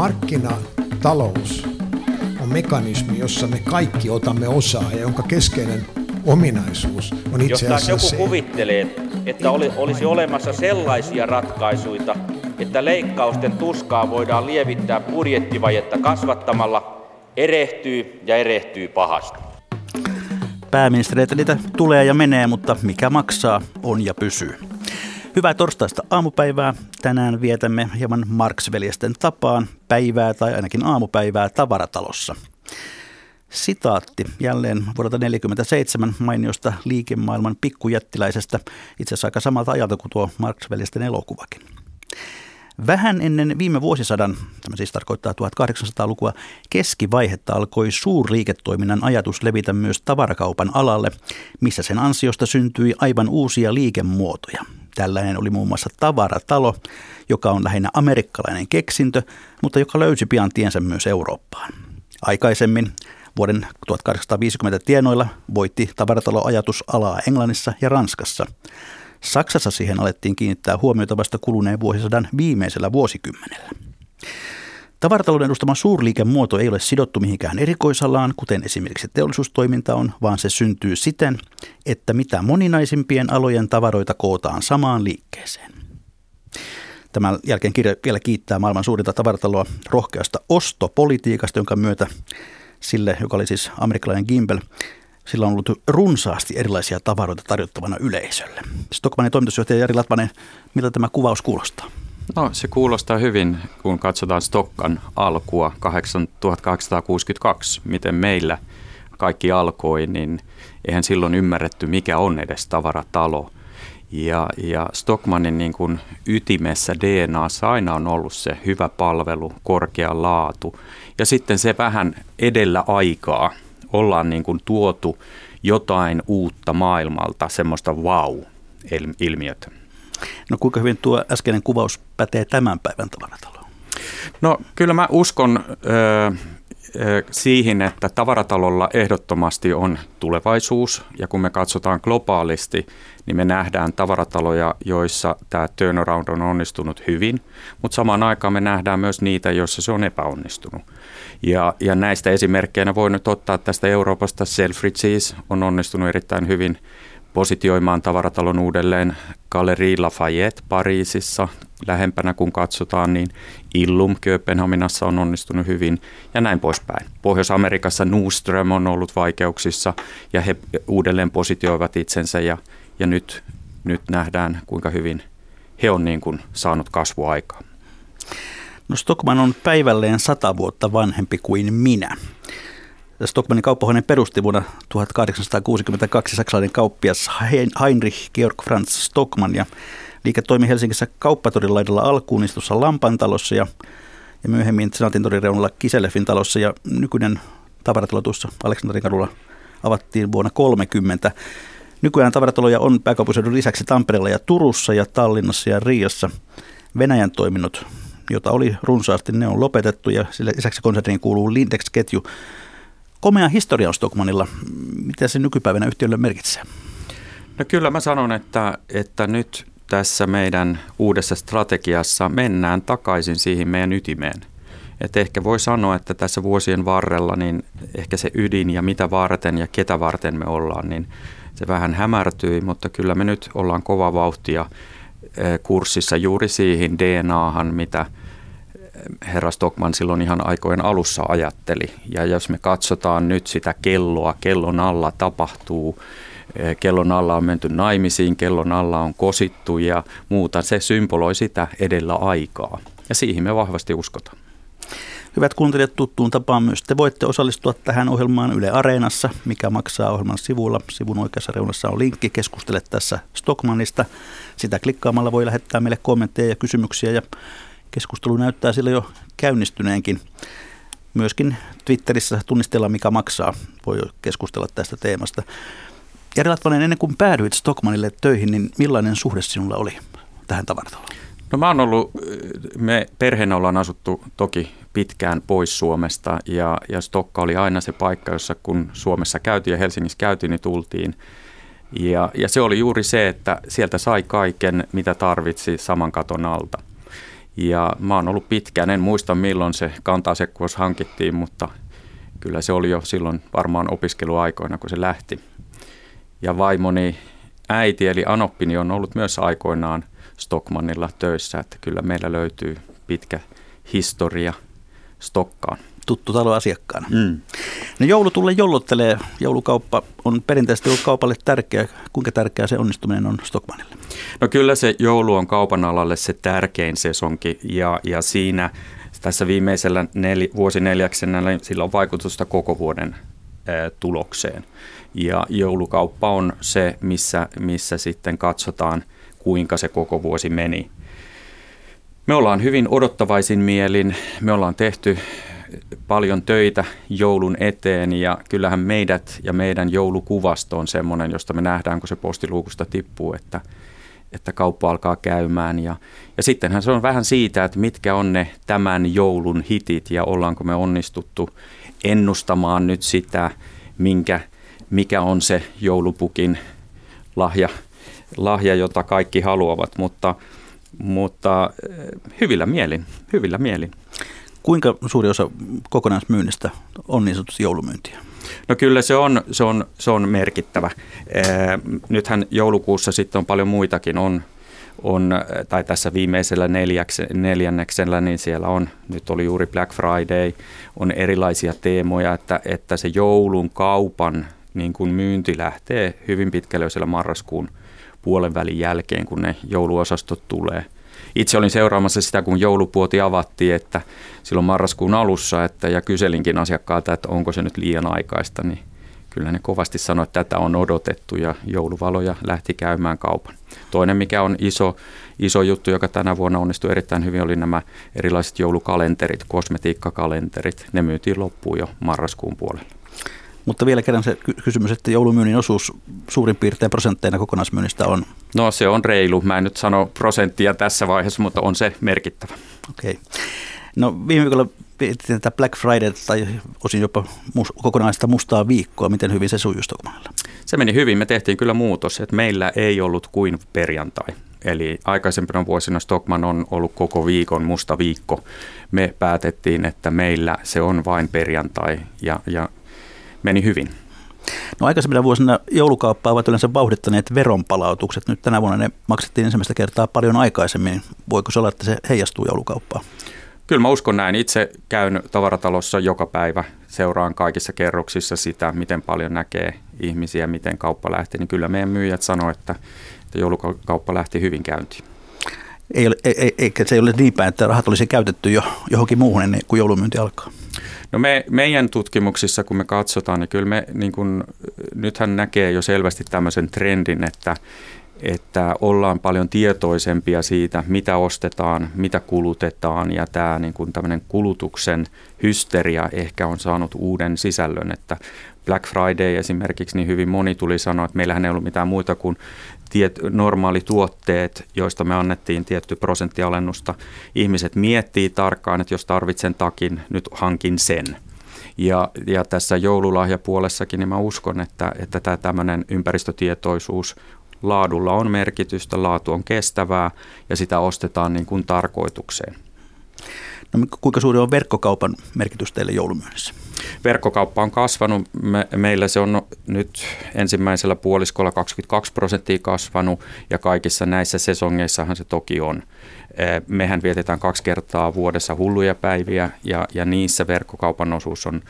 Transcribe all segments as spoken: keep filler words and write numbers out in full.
Markkinatalous on mekanismi, jossa me kaikki otamme osaa ja jonka keskeinen ominaisuus on itse asiassa joku se, kuvittelee, että oli, olisi olemassa sellaisia ratkaisuja, että leikkausten tuskaa voidaan lievittää budjettivajetta kasvattamalla, erehtyy ja erehtyy pahasti. Pääministereitä niitä tulee ja menee, mutta mikä maksaa, on ja pysyy. Hyvää torstaista aamupäivää. Tänään vietämme hieman Marx-veljesten tapaan päivää tai ainakin aamupäivää Tavaratalossa. Sitaatti jälleen vuodelta tuhatyhdeksänsataaneljäkymmentäseitsemän mainiosta liikemaailman pikkujättiläisestä, itse asiassa aika samalta ajalta kuin tuo Marx-veljesten elokuvakin. Vähän ennen viime vuosisadan, tämä siis tarkoittaa tuhatkahdeksansataalukua, keskivaihetta alkoi suurliiketoiminnan ajatus levitä myös tavarakaupan alalle, missä sen ansiosta syntyi aivan uusia liikemuotoja. Tällainen oli muun muassa tavaratalo, joka on lähinnä amerikkalainen keksintö, mutta joka löysi pian tiensä myös Eurooppaan. Aikaisemmin vuoden tuhatkahdeksansataaviisikymmentä tienoilla voitti tavarataloajatus alaa Englannissa ja Ranskassa. Saksassa siihen alettiin kiinnittää huomiota vasta kuluneen vuosisadan viimeisellä vuosikymmenellä. Tavaratalouden edustama suurliikemuoto ei ole sidottu mihinkään erikoisalaan, kuten esimerkiksi teollisuustoiminta on, vaan se syntyy siten, että mitä moninaisimpien alojen tavaroita kootaan samaan liikkeeseen. Tämän jälkeen kirja vielä kiittää maailman suurinta tavarataloa rohkeasta ostopolitiikasta, jonka myötä sille, joka oli siis amerikkalainen Gimbel, sillä on ollut runsaasti erilaisia tavaroita tarjottavana yleisölle. Stockmannin toimitusjohtaja Jari Latvanen, miltä tämä kuvaus kuulostaa? No, se kuulostaa hyvin, kun katsotaan Stockan alkua tuhatkahdeksansataakuusikymmentäkaksi. Miten meillä kaikki alkoi, niin eihän silloin ymmärretty, mikä on edes tavaratalo. Ja, ja Stockmannin niin kuin ytimessä D N A:ssa aina on ollut se hyvä palvelu, korkea laatu ja sitten se vähän edellä aikaa. Ollaan niin kuin tuotu jotain uutta maailmalta, semmoista wow-ilmiötä. No kuinka hyvin tuo äskeinen kuvaus pätee tämän päivän tavarataloon? No kyllä mä uskon ö, ö, siihen, että tavaratalolla ehdottomasti on tulevaisuus. Ja kun me katsotaan globaalisti, niin me nähdään tavarataloja, joissa tämä turnaround on onnistunut hyvin. Mutta samaan aikaan me nähdään myös niitä, joissa se on epäonnistunut. Ja, ja näistä esimerkkeinä voi nyt ottaa tästä Euroopasta. Selfridges on onnistunut erittäin hyvin positioimaan tavaratalon uudelleen. Galeries Lafayette Pariisissa, lähempänä kun katsotaan, niin Illum Kööpenhaminassa on onnistunut hyvin ja näin poispäin. Pohjois-Amerikassa Nordstrom on ollut vaikeuksissa ja he uudelleen positioivat itsensä ja, ja nyt, nyt nähdään, kuinka hyvin he on niin kuin saanut kasvuaikaa. No Stockmann on päivälleen sata vuotta vanhempi kuin minä. Stockmannin kauppahuoneen perusti vuonna tuhatkahdeksansataakuusikymmentäkaksi saksalainen kauppias Heinrich Georg Franz Stockmann ja liike toimi Helsingissä Kauppatorin laidalla alkuun istussa Lampantalossa ja, ja myöhemmin Senaatintorin reunalla Kiselefin talossa ja nykyinen tavaratalo tuossa Aleksanterinkadulla avattiin vuonna tuhatyhdeksänsataakolmekymmentä. Nykyään tavarataloja on pääkaupunkiseudun lisäksi Tampereella ja Turussa ja Tallinnassa ja Riiassa. Venäjän toiminnot, jota oli runsaasti, ne on lopetettu ja sille lisäksi konserniin kuuluu Lindex-ketju. Komea historia on Stockmannilla. Mitä se nykypäivänä yhtiölle merkitsee? No kyllä mä sanon, että, että nyt tässä meidän uudessa strategiassa mennään takaisin siihen meidän ytimeen. Et ehkä voi sanoa, että tässä vuosien varrella niin ehkä se ydin ja mitä varten ja ketä varten me ollaan, niin se vähän hämärtyi, mutta kyllä me nyt ollaan kova vauhtia kurssissa juuri siihen D N A:han, mitä herra Stockmann silloin ihan aikojen alussa ajatteli. Ja jos me katsotaan nyt sitä kelloa, kellon alla tapahtuu, kellon alla on menty naimisiin, kellon alla on kosittu ja muuta. Se symboloi sitä edellä aikaa. Ja siihen me vahvasti uskotaan. Hyvät kuuntelijat, tuttuun tapaan myös te voitte osallistua tähän ohjelmaan Yle Areenassa, mikä maksaa ohjelman sivulla. Sivun oikeassa reunassa on linkki, keskustele tässä Stockmannista. Sitä klikkaamalla voi lähettää meille kommentteja ja kysymyksiä ja keskustelu näyttää sillä jo käynnistyneenkin. Myöskin Twitterissä tunnistella mikä maksaa. Voi keskustella tästä teemasta. Jari Latvanen, ennen kuin päädyit Stockmannille töihin, niin millainen suhde sinulla oli tähän tavarataloon? No mä oon ollut, me perheenä ollaan asuttu toki pitkään pois Suomesta ja, ja Stokka oli aina se paikka, jossa kun Suomessa käytiin ja Helsingissä käytiin, niin tultiin. Ja, ja se oli juuri se, että sieltä sai kaiken, mitä tarvitsi saman katon alta. Ja mä oon ollut pitkään, en muista milloin se kantasekkuus hankittiin, mutta kyllä se oli jo silloin varmaan opiskeluaikoina, kun se lähti. Ja vaimoni äiti eli anoppini on ollut myös aikoinaan Stockmannilla töissä, että kyllä meillä löytyy pitkä historia Stockkaan. Tuttu talo asiakkaana. Mm. No joulu tulee jollottelee. Joulukauppa on perinteisesti ollut kaupalle tärkeä. Kuinka tärkeää se onnistuminen on Stockmannille? No kyllä se joulu on kaupan alalle se tärkein sesonki ja, ja siinä tässä viimeisellä nel, vuosineljäksennällä sillä on vaikutusta koko vuoden ä, tulokseen. Ja joulukauppa on se, missä, missä sitten katsotaan, kuinka se koko vuosi meni. Me ollaan hyvin odottavaisin mielin. Me ollaan tehty paljon töitä joulun eteen ja kyllähän meidät ja meidän joulukuvasto on semmoinen, josta me nähdään, kun se postiluukusta tippuu, että, että kauppa alkaa käymään. Ja, ja sittenhän se on vähän siitä, että mitkä on ne tämän joulun hitit ja ollaanko me onnistuttu ennustamaan nyt sitä, minkä, mikä on se joulupukin lahja, lahja jota kaikki haluavat, mutta, mutta hyvillä mielin, hyvillä mielin. Kuinka suuri osa kokonaismyynnistä on niin sanotusti joulumyyntiä? No kyllä se on, se on, se on merkittävä. Ee, nythän joulukuussa sitten on paljon muitakin. On, on, tai tässä viimeisellä neljäks, neljänneksellä, niin siellä on, nyt oli juuri Black Friday, on erilaisia teemoja, että, että se joulun kaupan niin kun myynti lähtee hyvin pitkälle siellä marraskuun puolen välin jälkeen, kun ne jouluosastot tulee. Itse olin seuraamassa sitä, kun joulupuoti avattiin, että silloin marraskuun alussa, että, ja kyselinkin asiakkaalta, että onko se nyt liian aikaista, niin kyllä ne kovasti sanoi, että tätä on odotettu, ja jouluvaloja lähti käymään kaupan. Toinen, mikä on iso, iso juttu, joka tänä vuonna onnistui erittäin hyvin, oli nämä erilaiset joulukalenterit, kosmetiikkakalenterit. Ne myytiin loppuun jo marraskuun puolella. Mutta vielä kerran se kysymys, että joulumyynnin osuus suurin piirtein prosentteina kokonaismyynnistä on? No se on reilu. Mä en nyt sano prosenttia tässä vaiheessa, mutta on se merkittävä. Okei. No viime viikolla pidettiin tätä Black Friday tai osin jopa kokonaista mustaa viikkoa. Miten hyvin se sujui Stockmannilla? Se meni hyvin. Me tehtiin kyllä muutos, että meillä ei ollut kuin perjantai. Eli aikaisempina vuosina Stockmann on ollut koko viikon musta viikko. Me päätettiin, että meillä se on vain perjantai ja, ja meni hyvin. No aikaisemmina vuosina joulukauppaa ovat yleensä vauhdittaneet veronpalautukset. Nyt tänä vuonna ne maksettiin ensimmäistä kertaa paljon aikaisemmin. Voiko se olla, että se heijastuu joulukauppaan? Kyllä mä uskon näin. Itse käyn tavaratalossa joka päivä. Seuraan kaikissa kerroksissa sitä, miten paljon näkee ihmisiä, miten kauppa lähti. Niin kyllä meidän myyjät sanoo, että, että joulukauppa lähti hyvin käyntiin. Ei ole, ei, eikä se ei ole niin päin, että rahat olisi käytetty jo johonkin muuhun ennen kuin joulumyynti alkaa? No me, meidän tutkimuksissa, kun me katsotaan, niin kyllä me niin kun, nythän näkee jo selvästi tämmöisen trendin, että, että ollaan paljon tietoisempia siitä, mitä ostetaan, mitä kulutetaan ja tämä niin kun tämmöinen kulutuksen hysteria ehkä on saanut uuden sisällön, että Black Friday esimerkiksi, niin hyvin moni tuli sanoa, että meillähän ei ollut mitään muuta kuin tiet, normaali tuotteet, joista me annettiin tietty prosenttialennusta. Ihmiset miettii tarkkaan, että jos tarvitsen takin, nyt hankin sen. Ja, ja tässä joululahjapuolessakin niin mä uskon, että, että tämä tämmöinen ympäristötietoisuus laadulla on merkitystä, laatu on kestävää ja sitä ostetaan niin kuin tarkoitukseen. No, kuinka suuri on verkkokaupan merkitys teille joulumyynnissä? Verkkokauppa on kasvanut. Me, meillä se on nyt ensimmäisellä puoliskolla kaksikymmentäkaksi prosenttia kasvanut ja kaikissa näissä sesongeissahan se toki on. Mehän vietetään kaksi kertaa vuodessa hulluja päiviä ja, ja niissä verkkokaupan osuus on,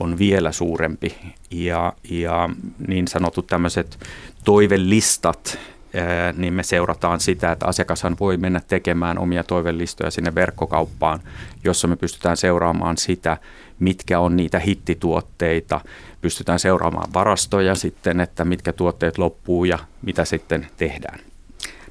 on vielä suurempi ja, ja niin sanotut tämmöiset toivelistat, niin me seurataan sitä, että asiakashan voi mennä tekemään omia toivelistoja sinne verkkokauppaan, jossa me pystytään seuraamaan sitä, mitkä on niitä hittituotteita. Pystytään seuraamaan varastoja sitten, että mitkä tuotteet loppuu ja mitä sitten tehdään.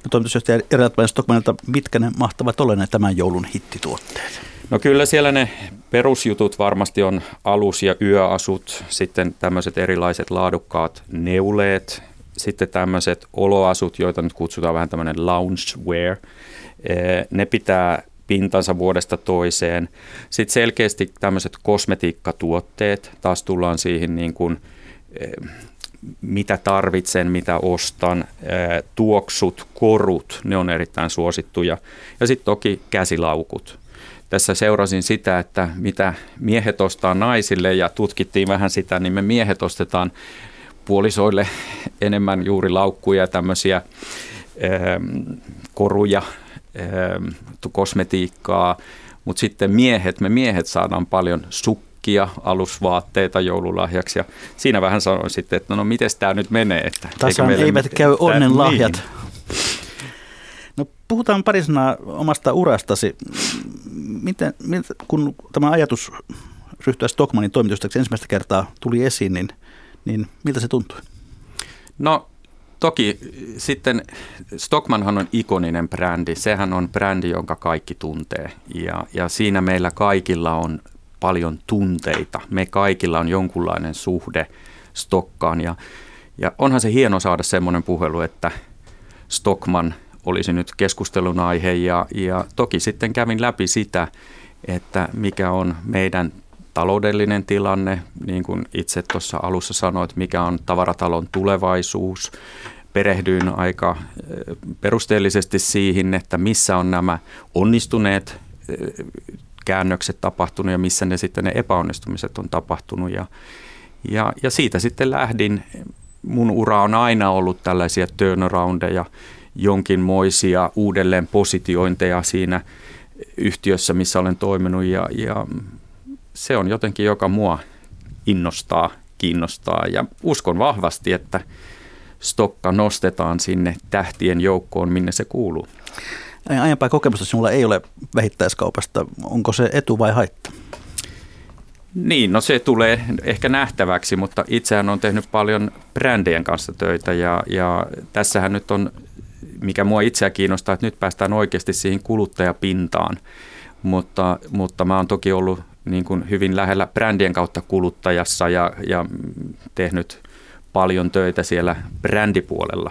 No toimitusjohtaja Jari Latvanen Stockmannilta, mitkä ne mahtavat olla ne tämän joulun hittituotteet? No kyllä siellä ne perusjutut varmasti on alus- ja yöasut, sitten tämmöiset erilaiset laadukkaat neuleet. Sitten tämmöiset oloasut, joita nyt kutsutaan vähän tämmöinen loungewear, ne pitää pintansa vuodesta toiseen. Sitten selkeästi tämmöiset kosmetiikkatuotteet, taas tullaan siihen niin kuin mitä tarvitsen, mitä ostan, tuoksut, korut, ne on erittäin suosittuja. Ja sitten toki käsilaukut. Tässä seurasin sitä, että mitä miehet ostaa naisille ja tutkittiin vähän sitä, niin me miehet ostetaan puolisoille enemmän juuri laukkuja ja tämmöisiä koruja, kosmetiikkaa, mutta sitten miehet, me miehet saadaan paljon sukkia, alusvaatteita joululahjaksi ja siinä vähän sanoin sitten, että no miten tämä nyt menee. Että tasan eivät mit- käy onnenlahjat. Niin. No, puhutaan pari sanaa omasta urastasi. Miten, kun tämä ajatus ryhtyä Stockmannin toimitustaksi ensimmäistä kertaa tuli esiin, niin, niin miltä se tuntui? No toki sitten Stockmannhan on ikoninen brändi. Sehän on brändi, jonka kaikki tuntee ja, ja siinä meillä kaikilla on paljon tunteita. Me kaikilla on jonkunlainen suhde Stockkaan ja, ja onhan se hieno saada semmoinen puhelu, että Stockmann olisi nyt keskustelun aihe ja, ja toki sitten kävin läpi sitä, että mikä on meidän taloudellinen tilanne, niin kuin itse tuossa alussa sanoit, mikä on tavaratalon tulevaisuus. Perehdyin aika perusteellisesti siihen, että missä on nämä onnistuneet käännökset tapahtunut ja missä ne sitten ne epäonnistumiset on tapahtunut ja, ja, ja siitä sitten lähdin. Mun ura on aina ollut tällaisia turnaroundeja, jonkinmoisia uudelleenpositiointeja siinä yhtiössä, missä olen toiminut ja, ja se on jotenkin, joka mua innostaa, kiinnostaa ja uskon vahvasti, että Stokka nostetaan sinne tähtien joukkoon, minne se kuuluu. Aiempaa kokemusta sinulla ei ole vähittäiskaupasta. Onko se etu vai haitta? Niin, no se tulee ehkä nähtäväksi, mutta itsehän on tehnyt paljon brändien kanssa töitä ja, ja tässähän nyt on, mikä mua itseä kiinnostaa, että nyt päästään oikeasti siihen kuluttajapintaan, mutta, mutta mä oon toki ollut niin kuin hyvin lähellä brändien kautta kuluttajassa ja, ja tehnyt paljon töitä siellä brändipuolella.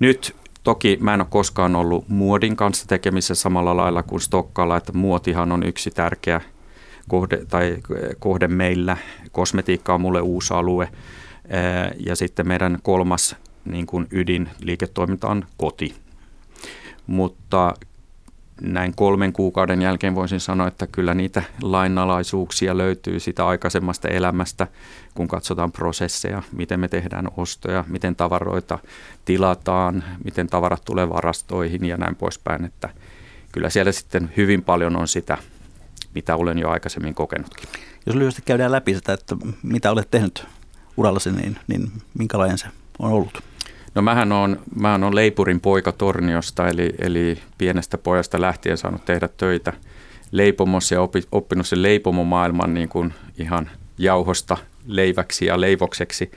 Nyt toki mä en ole koskaan ollut muodin kanssa tekemissä samalla lailla kuin Stockalla, että muotihan on yksi tärkeä kohde, tai kohde meillä. Kosmetiikka on mulle uusi alue ja sitten meidän kolmas niin kuin ydin liiketoiminta on koti, mutta näin kolmen kuukauden jälkeen voisin sanoa, että kyllä niitä lainalaisuuksia löytyy sitä aikaisemmasta elämästä, kun katsotaan prosesseja, miten me tehdään ostoja, miten tavaroita tilataan, miten tavarat tulee varastoihin ja näin poispäin. Että kyllä siellä sitten hyvin paljon on sitä, mitä olen jo aikaisemmin kokenutkin. Jos lyhyesti käydään läpi sitä, että mitä olet tehnyt urallasi, niin, niin minkälainen se on ollut? No mähän on, mähän on leipurin poika Torniosta, eli, eli pienestä pojasta lähtien saanut tehdä töitä leipomossa ja opi, oppinut sen leipomomaailman niin kuin ihan jauhosta leiväksi ja leivokseksi.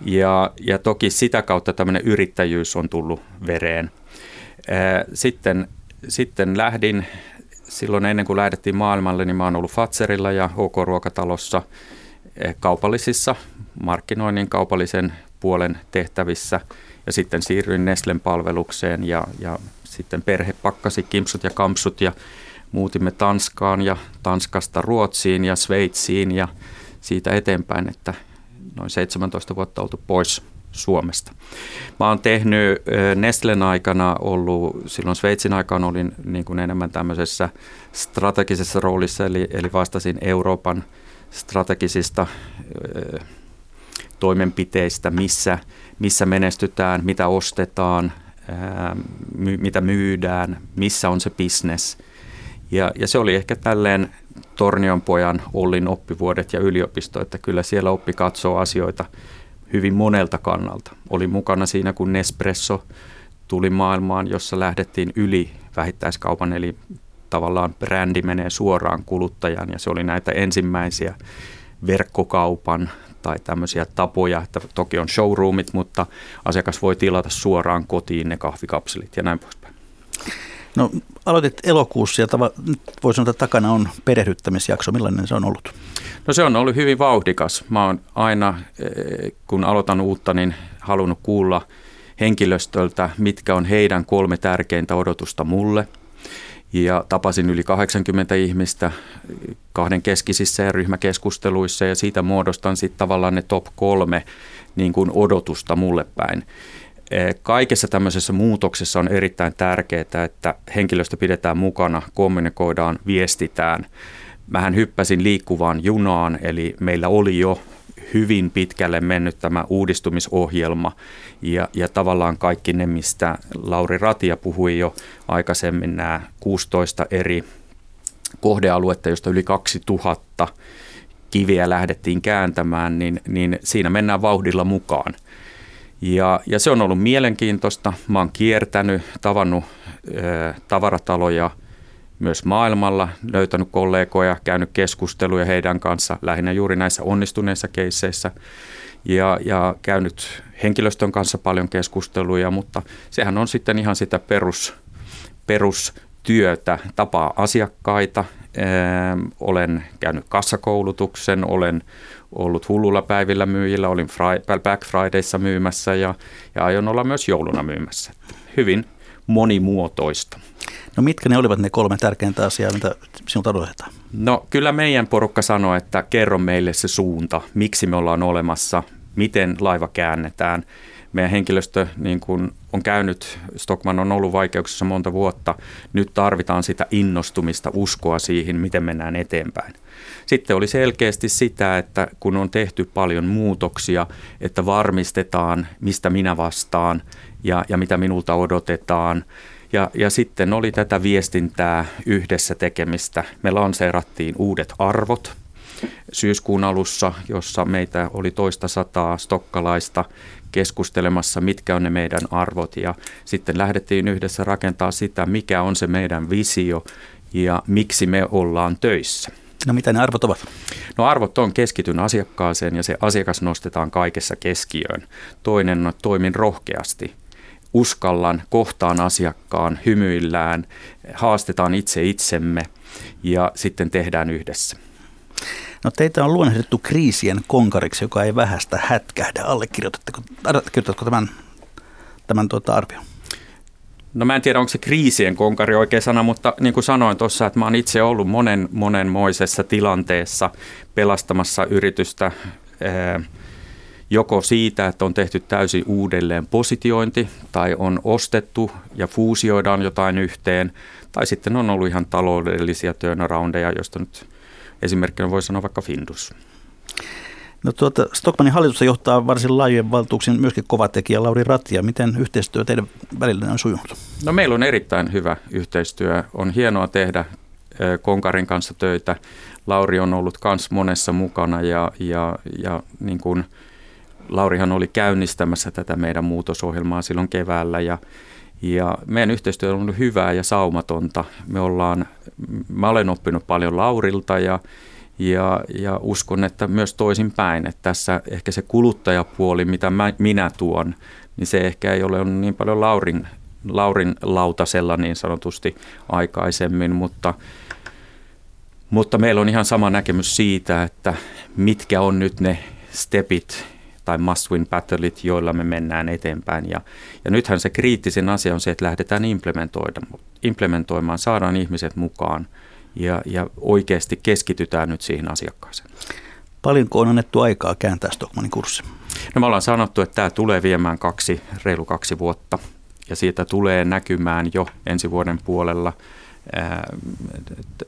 Ja, ja toki sitä kautta tämmöinen yrittäjyys on tullut vereen. Sitten, sitten lähdin, silloin ennen kuin lähdettiin maailmalle, niin mä oon ollut Fatserilla ja H K-ruokatalossa kaupallisissa, markkinoinnin kaupallisen puolen tehtävissä ja sitten siirryin Nestlen palvelukseen ja, ja sitten perhe pakkasi kimpsut ja kampsut ja muutimme Tanskaan ja Tanskasta Ruotsiin ja Sveitsiin ja siitä eteenpäin, että noin seitsemäntoista vuotta oltu pois Suomesta. Mä oon tehnyt Nestlen aikana ollut, silloin Sveitsin aikaan olin niin kuin enemmän tämmöisessä strategisessa roolissa, eli, eli vastasin Euroopan strategisista toimenpiteistä, missä, missä menestytään, mitä ostetaan, ää, my, mitä myydään, missä on se bisnes. Ja, ja se oli ehkä tälleen Tornionpojan Ollin oppivuodet ja yliopisto, että kyllä siellä oppi katsoa asioita hyvin monelta kannalta. Oli mukana siinä, kun Nespresso tuli maailmaan, jossa lähdettiin yli vähittäiskaupan, eli tavallaan brändi menee suoraan kuluttajan ja se oli näitä ensimmäisiä verkkokaupan tai tämmöisiä tapoja, että toki on showroomit, mutta asiakas voi tilata suoraan kotiin ne kahvikapselit ja näin poispäin. No aloitit elokuussa ja tava- nyt voi sanoa, että takana on perehdyttämisjakso. Millainen se on ollut? No se on ollut hyvin vauhdikas. Mä oon aina, kun aloitan uutta, niin halunnut kuulla henkilöstöltä, mitkä on heidän kolme tärkeintä odotusta mulle. ja tapasin yli kahdeksankymmentä ihmistä kahden keskisissä ja ryhmäkeskusteluissa, ja siitä muodostan sitten tavallaan ne top kolme niin kuin odotusta mulle päin. Kaikessa tämmöisessä muutoksessa on erittäin tärkeää, että henkilöstö pidetään mukana, kommunikoidaan, viestitään. Mähän hyppäsin liikkuvaan junaan, eli meillä oli jo hyvin pitkälle mennyt tämä uudistumisohjelma ja, ja tavallaan kaikki ne, mistä Lauri Ratia puhui jo aikaisemmin, nämä kuusitoista eri kohdealuetta, joista yli kaksituhatta kiveä lähdettiin kääntämään, niin, niin siinä mennään vauhdilla mukaan. Ja, ja se on ollut mielenkiintoista. Mä oon kiertänyt, tavannut ö, tavarataloja myös maailmalla, löytänyt kollegoja, käynyt keskusteluja heidän kanssa, lähinnä juuri näissä onnistuneissa keisseissä ja, ja käynyt henkilöstön kanssa paljon keskusteluja, mutta sehän on sitten ihan sitä perus, perustyötä, tapaa asiakkaita. Ö, olen käynyt kassakoulutuksen, olen ollut hullulla päivillä myyjillä, olin fri- Back Fridayssa myymässä ja, ja aion olla myös jouluna myymässä. Hyvin monimuotoista. No mitkä ne olivat ne kolme tärkeintä asiaa, mitä sinulta odotetaan? No kyllä meidän porukka sanoi, että kerro meille se suunta, miksi me ollaan olemassa, miten laiva käännetään. Meidän henkilöstö niin kun on käynyt, Stockmann on ollut vaikeuksissa monta vuotta, nyt tarvitaan sitä innostumista, uskoa siihen, miten mennään eteenpäin. Sitten oli selkeästi sitä, että kun on tehty paljon muutoksia, että varmistetaan, mistä minä vastaan ja, ja mitä minulta odotetaan. Ja, ja sitten oli tätä viestintää, yhdessä tekemistä. Me lanseerattiin uudet arvot syyskuun alussa, jossa meitä oli toista sataa stokkalaista keskustelemassa, mitkä on ne meidän arvot. Ja sitten lähdettiin yhdessä rakentaa sitä, mikä on se meidän visio ja miksi me ollaan töissä. No mitä ne arvot ovat? No arvot on keskityn asiakkaaseen ja se asiakas nostetaan kaikessa keskiöön. Toinen on toimin rohkeasti. Uskallan, kohtaan asiakkaan, hymyillään, haastetaan itse itsemme ja sitten tehdään yhdessä. No teitä on luonnehdittu kriisien konkariksi, joka ei vähästä hätkähdä. Allekirjoitatko tämän, tämän tuota arvion? No mä en tiedä, onko se kriisien konkari oikea sana, mutta niin kuin sanoin tuossa, että mä oon itse ollut monen, monenmoisessa tilanteessa pelastamassa yritystä eh, joko siitä, että on tehty täysin uudelleen positiointi tai on ostettu ja fuusioidaan jotain yhteen tai sitten on ollut ihan taloudellisia turnaroundeja, joista nyt esimerkkinä voi sanoa vaikka Findus. No tuota, Stockmannin hallitusta johtaa varsin laajojen valtuuksien myöskin kova tekijä Lauri Ratia. Miten yhteistyö teidän välillä on sujunut? No meillä on erittäin hyvä yhteistyö. On hienoa tehdä konkarin kanssa töitä. Lauri on ollut myös monessa mukana ja, ja, ja niin kuin Laurihan oli käynnistämässä tätä meidän muutosohjelmaa silloin keväällä ja, ja meidän yhteistyö on ollut hyvää ja saumatonta. Me ollaan, mä olen oppinut paljon Laurilta ja Ja, ja uskon, että myös toisinpäin, että tässä ehkä se kuluttajapuoli, mitä mä, minä tuon, niin se ehkä ei ole niin paljon Laurin, Laurin lautasella niin sanotusti aikaisemmin, mutta, mutta meillä on ihan sama näkemys siitä, että mitkä on nyt ne stepit tai must win battleit, joilla me mennään eteenpäin. Ja, ja nythän se kriittisin asia on se, että lähdetään implementoimaan, saadaan ihmiset mukaan. Ja, ja oikeasti keskitytään nyt siihen asiakkaaseen. Paljonko on annettu aikaa kääntää Stockmannin kurssi? No me ollaan sanottu, että tämä tulee viemään kaksi, reilu kaksi vuotta. Ja siitä tulee näkymään jo ensi vuoden puolella ää, t,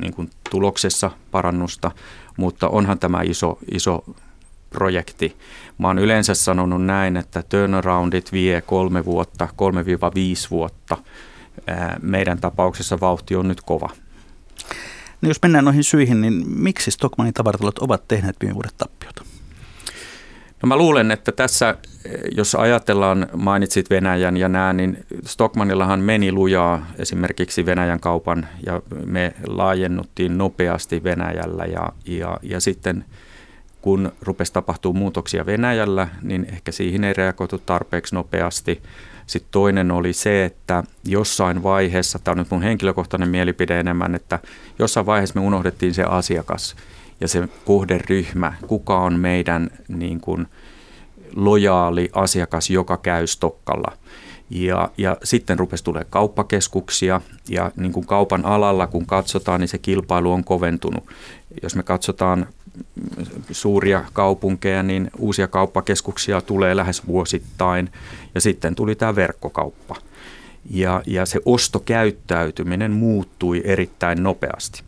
niin kuin tuloksessa parannusta. Mutta onhan tämä iso, iso projekti. Mä oon yleensä sanonut näin, että turnaroundit vie kolme vuotta, kolme viiva viisi vuotta. Ää, meidän tapauksessa vauhti on nyt kova. No jos mennään noihin syihin, niin miksi Stockmannin tavaratalot ovat tehneet viime vuodet tappiota? No mä luulen, että tässä, jos ajatellaan, mainitsit Venäjän ja nää, niin Stockmannillahan meni lujaa esimerkiksi Venäjän kaupan ja me laajennuttiin nopeasti Venäjällä ja, ja, ja sitten kun rupesi tapahtumaan muutoksia Venäjällä, niin ehkä siihen ei reagoitu tarpeeksi nopeasti. Sitten toinen oli se, että jossain vaiheessa, tämä on nyt mun henkilökohtainen mielipide enemmän, että jossain vaiheessa me unohdettiin se asiakas ja se kohderyhmä, kuka on meidän niin kuin lojaali asiakas, joka käy Stockalla. Ja, ja sitten rupesi tulemaan kauppakeskuksia ja niin kuin kaupan alalla, kun katsotaan, niin se kilpailu on koventunut. Jos me katsotaan suuria kaupunkeja, niin uusia kauppakeskuksia tulee lähes vuosittain ja sitten tuli tämä verkkokauppa. Ja, ja se ostokäyttäytyminen muuttui erittäin nopeasti.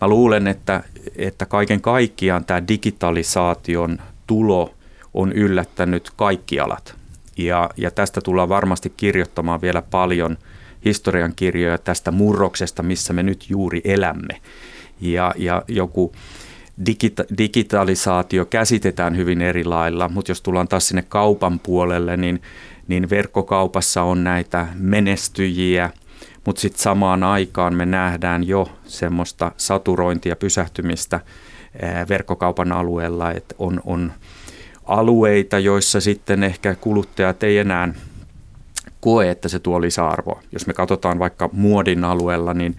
Mä luulen, että, että kaiken kaikkiaan tämä digitalisaation tulo on yllättänyt kaikki alat. Ja, ja tästä tullaan varmasti kirjoittamaan vielä paljon historiankirjoja tästä murroksesta, missä me nyt juuri elämme. Ja, ja joku digita- digitalisaatio käsitetään hyvin eri lailla, mutta jos tullaan taas sinne kaupan puolelle, niin, niin verkkokaupassa on näitä menestyjiä, mutta sitten samaan aikaan me nähdään jo semmoista saturointia, pysähtymistä verkkokaupan alueella, että on... on alueita, joissa sitten ehkä kuluttajat ei enää koe, että se tuo lisäarvoa. Jos me katsotaan vaikka muodin alueella, niin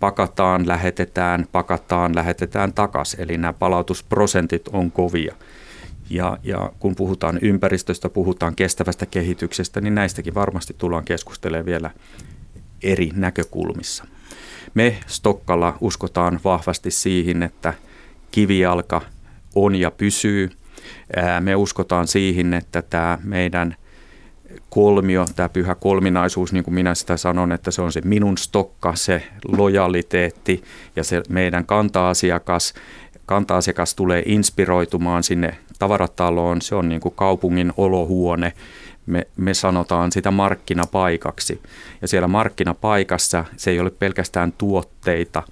pakataan, lähetetään, pakataan, lähetetään takaisin. Eli nämä palautusprosentit on kovia. Ja, ja kun puhutaan ympäristöstä, puhutaan kestävästä kehityksestä, niin näistäkin varmasti tullaan keskustelemaan vielä eri näkökulmissa. Me Stokkalla uskotaan vahvasti siihen, että kivijalka on ja pysyy. Me uskotaan siihen, että tämä meidän kolmio, tämä pyhä kolminaisuus, niin kuin minä sitä sanon, että se on se minun Stokka, se lojaliteetti ja se meidän kanta-asiakas. Kanta-asiakas tulee inspiroitumaan sinne tavarataloon, se on niin kuin kaupungin olohuone. Me, me sanotaan sitä markkinapaikaksi ja siellä markkinapaikassa se ei ole pelkästään tuotteita,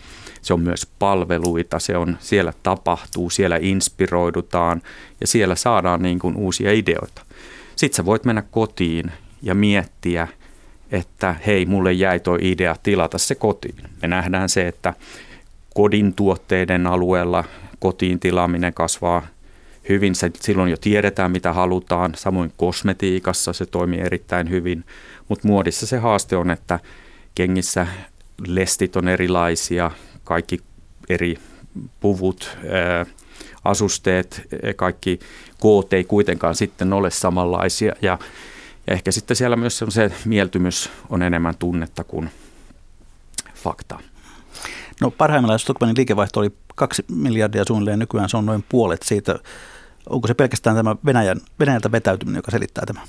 se on myös palveluita, se on, siellä tapahtuu, siellä inspiroidutaan ja siellä saadaan niin kuin uusia ideoita. Sitten sä voit mennä kotiin ja miettiä, että hei, mulle jäi tuo idea tilata se kotiin. Me nähdään se, että kodin tuotteiden alueella kotiin tilaaminen kasvaa hyvin. Silloin jo tiedetään, mitä halutaan. Samoin kosmetiikassa se toimii erittäin hyvin, mutta muodissa se haaste on, että kengissä lestit on erilaisia, kaikki eri puvut, asusteet, kaikki koot ei kuitenkaan sitten ole samanlaisia. Ja, ja ehkä sitten siellä myös se mieltymys on enemmän tunnetta kuin faktaa. No parhaimmillaan Stockmannin liikevaihto oli kaksi miljardia suunnilleen, nykyään se on noin puolet siitä. Onko se pelkästään tämä Venäjän, Venäjältä vetäytyminen, joka selittää tämän?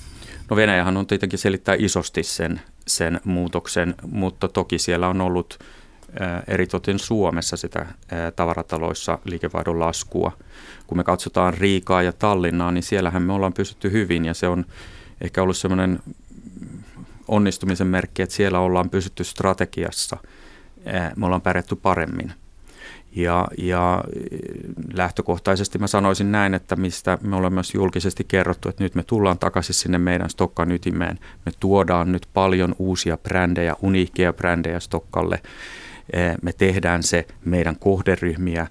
No Venäjähän on tietenkin selittää isosti sen, sen muutoksen, mutta toki siellä on ollut eritoten Suomessa sitä tavarataloissa liikevaihdon laskua. Kun me katsotaan Riikaa ja Tallinnaa, niin siellähän me ollaan pysytty hyvin ja se on ehkä ollut semmoinen onnistumisen merkki, että siellä ollaan pysytty strategiassa. Me ollaan pärjätty paremmin. Ja, ja lähtökohtaisesti mä sanoisin näin, että mistä me ollaan myös julkisesti kerrottu, että nyt me tullaan takaisin sinne meidän Stokkan ytimeen. Me tuodaan nyt paljon uusia brändejä, uniikkeja brändejä Stokkalle. Me tehdään se meidän kohderyhmiä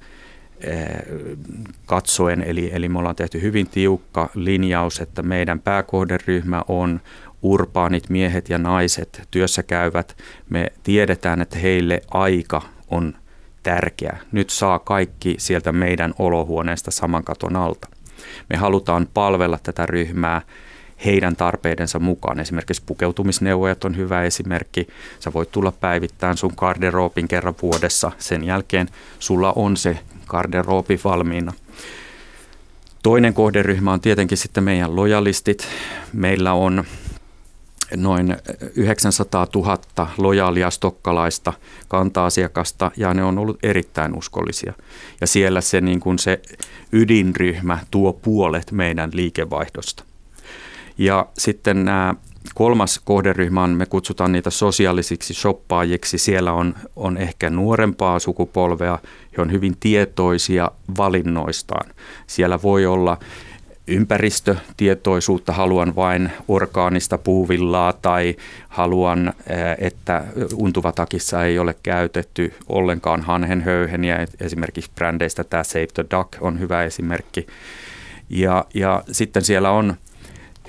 katsoen, eli, eli me ollaan tehty hyvin tiukka linjaus, että meidän pääkohderyhmä on urbaanit miehet ja naiset, työssäkäyvät. Me tiedetään, että heille aika on tärkeä. Nyt saa kaikki sieltä meidän olohuoneesta saman katon alta. Me halutaan palvella tätä ryhmää heidän tarpeidensa mukaan. Esimerkiksi pukeutumisneuvojat on hyvä esimerkki. Sä voit tulla päivittäin sun garderoobin kerran vuodessa. Sen jälkeen sulla on se garderoobi valmiina. Toinen kohderyhmä on tietenkin sitten meidän lojalistit. Meillä on noin yhdeksänsataatuhatta lojaalia stokkalaista kanta-asiakasta ja ne on ollut erittäin uskollisia. Ja siellä se, niin kuin se ydinryhmä tuo puolet meidän liikevaihdosta. Ja sitten nämä kolmas kohderyhmä, me kutsutaan niitä sosiaalisiksi shoppaajiksi. Siellä on, on ehkä nuorempaa sukupolvea, he on hyvin tietoisia valinnoistaan. Siellä voi olla ympäristötietoisuutta, haluan vain orgaanista puuvillaa tai haluan, että untuvatakissa ei ole käytetty ollenkaan hanhenhöyheniä. Esimerkiksi brändeistä tämä Save the Duck on hyvä esimerkki. Ja, ja sitten siellä on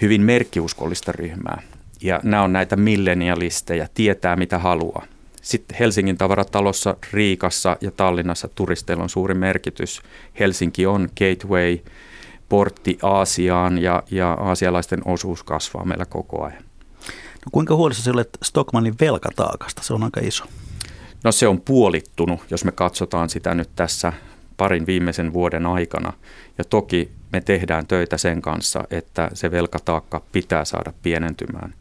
hyvin merkkiuskollista ryhmää. Ja nämä on näitä millenialisteja, tietää mitä haluaa. Sitten Helsingin tavaratalossa, Riikassa ja Tallinnassa turisteilla on suuri merkitys. Helsinki on gateway, portti Aasiaan ja, ja aasialaisten osuus kasvaa meillä koko ajan. No kuinka huolissa olet Stockmannin velkataakasta? Se on aika iso. No se on puolittunut, jos me katsotaan sitä nyt tässä parin viimeisen vuoden aikana. Ja toki me tehdään töitä sen kanssa, että se velkataakka pitää saada pienentymään.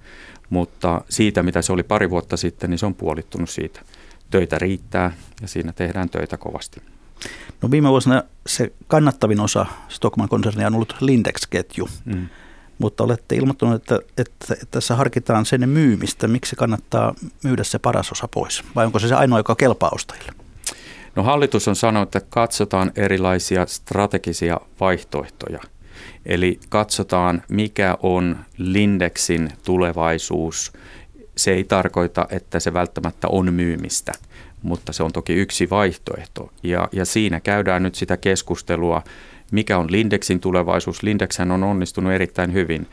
Mutta siitä, mitä se oli pari vuotta sitten, niin se on puolittunut siitä. Töitä riittää ja siinä tehdään töitä kovasti. No viime vuosina se kannattavin osa Stockmann-konsernia on ollut Lindex-ketju, mm. mutta olette ilmoittaneet, että, että, että tässä harkitaan sen myymistä. Miksi kannattaa myydä se paras osa pois? Vai onko se se ainoa, joka kelpaa ostajille? No hallitus on sanonut, että katsotaan erilaisia strategisia vaihtoehtoja. Eli katsotaan, mikä on Lindexin tulevaisuus. Se ei tarkoita, että se välttämättä on myymistä, mutta se on toki yksi vaihtoehto. Ja, ja siinä käydään nyt sitä keskustelua, mikä on Lindexin tulevaisuus. Lindexhän on onnistunut erittäin hyvin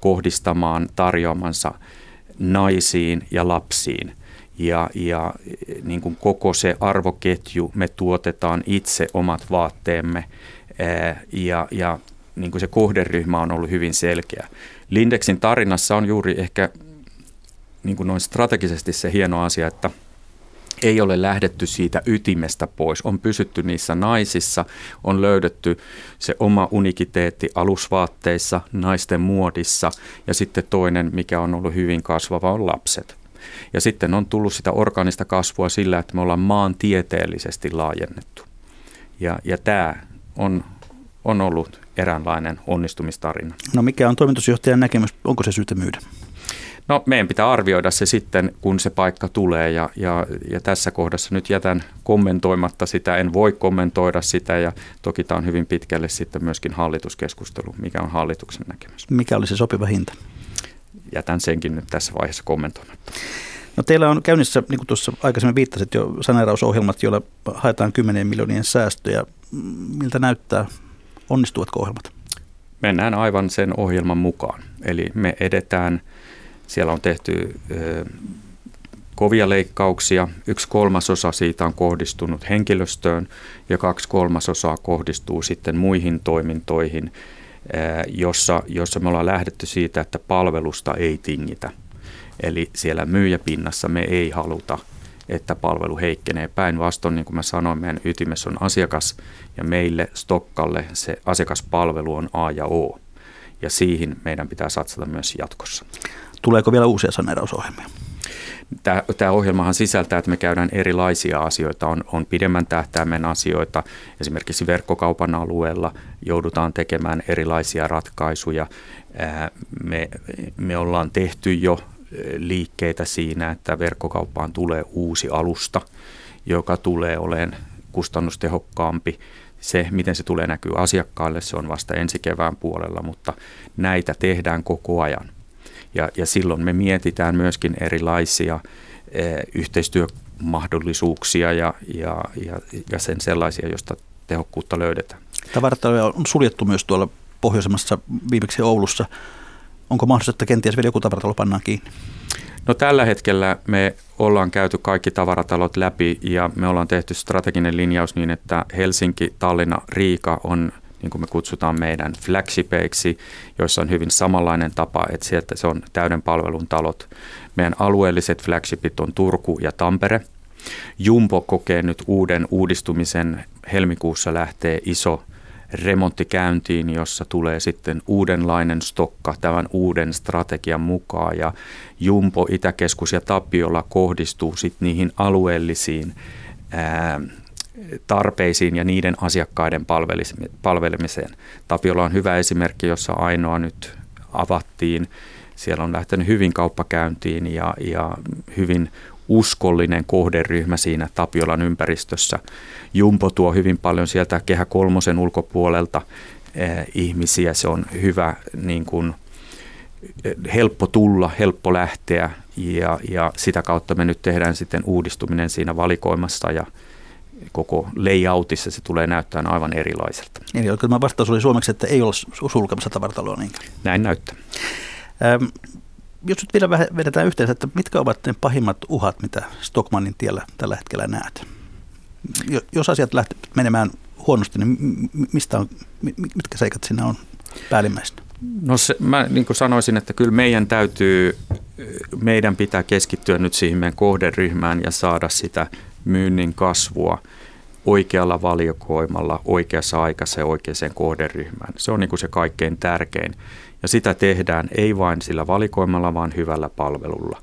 kohdistamaan tarjoamansa naisiin ja lapsiin. Ja, ja niin kuin koko se arvoketju, me tuotetaan itse omat vaatteemme ja, ja niin kuin se kohderyhmä on ollut hyvin selkeä. Lindexin tarinassa on juuri ehkä niin kuin noin strategisesti se hieno asia, että ei ole lähdetty siitä ytimestä pois. On pysytty niissä naisissa, on löydetty se oma unikiteetti alusvaatteissa, naisten muodissa ja sitten toinen, mikä on ollut hyvin kasvava, on lapset. Ja sitten on tullut sitä orgaanista kasvua sillä, että me ollaan maantieteellisesti laajennettu. Ja, ja tämä on, on ollut eräänlainen onnistumistarina. No mikä on toimitusjohtajan näkemys? Onko se syytä myydä? No meidän pitää arvioida se sitten, kun se paikka tulee ja, ja, ja tässä kohdassa nyt jätän kommentoimatta sitä, en voi kommentoida sitä ja toki tämä on hyvin pitkälle sitten myöskin hallituskeskustelu, mikä on hallituksen näkemys. Mikä olisi sopiva hinta? Jätän senkin nyt tässä vaiheessa kommentoimatta. No teillä on käynnissä, niin kuin tuossa aikaisemmin viittasit jo, saneerausohjelmat, joilla haetaan kymmenen miljoonien säästöjä. Miltä näyttää? Onnistuvatko ohjelmat? Mennään aivan sen ohjelman mukaan. Eli me edetään. Siellä on tehty ö, kovia leikkauksia. Yksi kolmasosa siitä on kohdistunut henkilöstöön ja kaksi kolmasosaa kohdistuu sitten muihin toimintoihin, ö, jossa, jossa me ollaan lähdetty siitä, että palvelusta ei tingitä. Eli siellä myyjäpinnassa me ei haluta, että palvelu heikkenee. Päinvastoin, niin kuin mä sanoin, meidän ytimessä on asiakas ja meille Stockalle se asiakaspalvelu on A ja O. Ja siihen meidän pitää satsata myös jatkossa. Tuleeko vielä uusia saneerausohjelmia? Tämä, tämä ohjelmahan sisältää, että me käydään erilaisia asioita. On, on pidemmän tähtäimen asioita. Esimerkiksi verkkokaupan alueella joudutaan tekemään erilaisia ratkaisuja. Me, me ollaan tehty jo liikkeitä siinä, että verkkokauppaan tulee uusi alusta, joka tulee olemaan kustannustehokkaampi. Se, miten se tulee näkyä asiakkaille, se on vasta ensi kevään puolella, mutta näitä tehdään koko ajan. Ja, ja silloin me mietitään myöskin erilaisia e, yhteistyömahdollisuuksia ja, ja, ja, ja sen sellaisia, joista tehokkuutta löydetään. Tavarataloja on suljettu myös tuolla pohjoisemmassa, viimeksi Oulussa. Onko mahdollista, että kenties vielä joku tavaratalo pannaan kiinni? No tällä hetkellä me ollaan käyty kaikki tavaratalot läpi ja me ollaan tehty strateginen linjaus niin, että Helsinki, Tallinna, Riika on, niin kuin me kutsutaan meidän flagshipeiksi, joissa on hyvin samanlainen tapa, että sieltä se on täyden palvelun talot. Meidän alueelliset flagshipit on Turku ja Tampere. Jumbo kokee nyt uuden uudistumisen. Helmikuussa lähtee iso remontti käyntiin, jossa tulee sitten uudenlainen Stokka tämän uuden strategian mukaan. Ja Jumbo, Itäkeskus ja Tapiola kohdistuu sitten niihin alueellisiin ää, tarpeisiin ja niiden asiakkaiden palvelemiseen. Tapiola on hyvä esimerkki, jossa ainoa nyt avattiin. Siellä on lähtenyt hyvin kauppakäyntiin ja, ja hyvin uskollinen kohderyhmä siinä Tapiolan ympäristössä. Jumbo tuo hyvin paljon sieltä Kehä kolmosen ulkopuolelta eh, ihmisiä. Se on hyvä, niin kuin, helppo tulla, helppo lähteä ja, ja sitä kautta me nyt tehdään sitten uudistuminen siinä valikoimassa ja koko layoutissa se tulee näyttämään aivan erilaiselta. Eli tämä vastaus oli suomeksi, että ei ole sulkemassa tavarataloa niinkään. Näin näyttää. Ähm, jos nyt vielä vedetään yhteensä, että mitkä ovat ne pahimmat uhat, mitä Stockmannin tiellä tällä hetkellä näet? Jos asiat lähtevät menemään huonosti, niin mistä on, mitkä seikat siinä on päällimmäisenä? No se, mä niin kuin sanoisin, että kyllä meidän täytyy, meidän pitää keskittyä nyt siihen meidän kohderyhmään ja saada sitä myynnin kasvua oikealla valikoimalla, oikeassa aikassa ja oikeaan kohderyhmään. Se on niin kuin se kaikkein tärkein. Ja sitä tehdään ei vain sillä valikoimalla, vaan hyvällä palvelulla.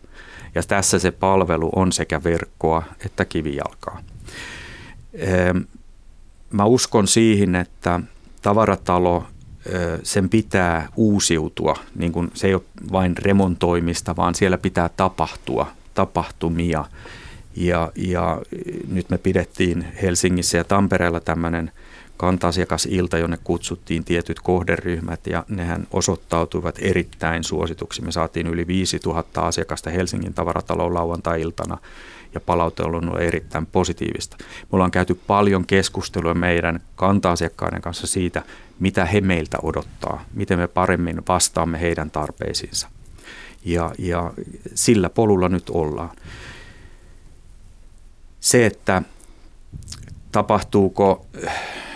Ja tässä se palvelu on sekä verkkoa että kivijalkaa. Mä uskon siihen, että tavaratalo, sen pitää uusiutua. Niin kun se ei ole vain remontoimista, vaan siellä pitää tapahtua, tapahtumia. Ja, ja nyt me pidettiin Helsingissä ja Tampereella tämmöinen kanta-asiakasilta, jonne kutsuttiin tietyt kohderyhmät, ja nehän osoittautuivat erittäin suosituksi. Me saatiin yli viisituhatta asiakasta Helsingin tavaratalon lauantai-iltana, ja palaute on ollut erittäin positiivista. Me ollaan käyty paljon keskustelua meidän kanta-asiakkaiden kanssa siitä, mitä he meiltä odottaa, miten me paremmin vastaamme heidän tarpeisiinsa. Ja, ja sillä polulla nyt ollaan. Se, että tapahtuuko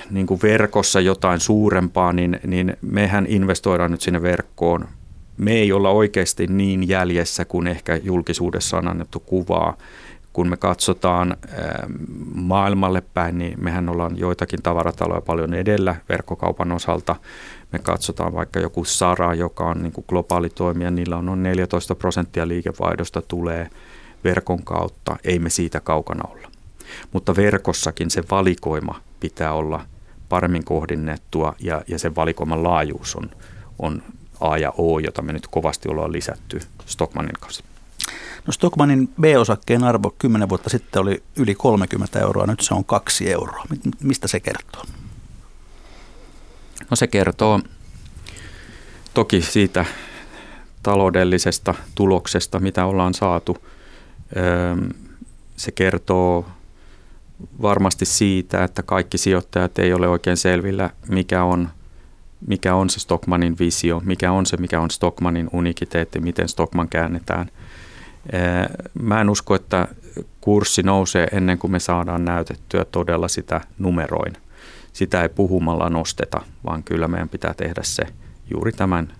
niin kuin verkossa jotain suurempaa, niin, niin mehän investoidaan nyt sinne verkkoon. Me ei olla oikeasti niin jäljessä kuin ehkä julkisuudessa on annettu kuvaa. Kun me katsotaan maailmalle päin, niin mehän ollaan joitakin tavarataloja paljon edellä verkkokaupan osalta. Me katsotaan vaikka joku Zara, joka on niin kuin globaali toimija, niillä on noin neljätoista prosenttia liikevaihdosta tulee verkon kautta. Ei me siitä kaukana olla. Mutta verkossakin se valikoima pitää olla paremmin kohdennettua ja, ja sen valikoiman laajuus on, on A ja O, jota me nyt kovasti ollaan lisätty Stockmannin kanssa. No Stockmannin B-osakkeen arvo kymmenen vuotta sitten oli yli kolmekymmentä euroa, nyt se on kaksi euroa. Mistä se kertoo? No se kertoo toki siitä taloudellisesta tuloksesta, mitä ollaan saatu. Se kertoo varmasti siitä, että kaikki sijoittajat ei ole oikein selvillä, mikä on, mikä on se Stockmannin visio, mikä on se, mikä on Stockmannin unikiteetti, miten Stockmann käännetään. Mä en usko, että kurssi nousee ennen kuin me saadaan näytettyä todella sitä numeroin. Sitä ei puhumalla nosteta, vaan kyllä meidän pitää tehdä se juuri tämän,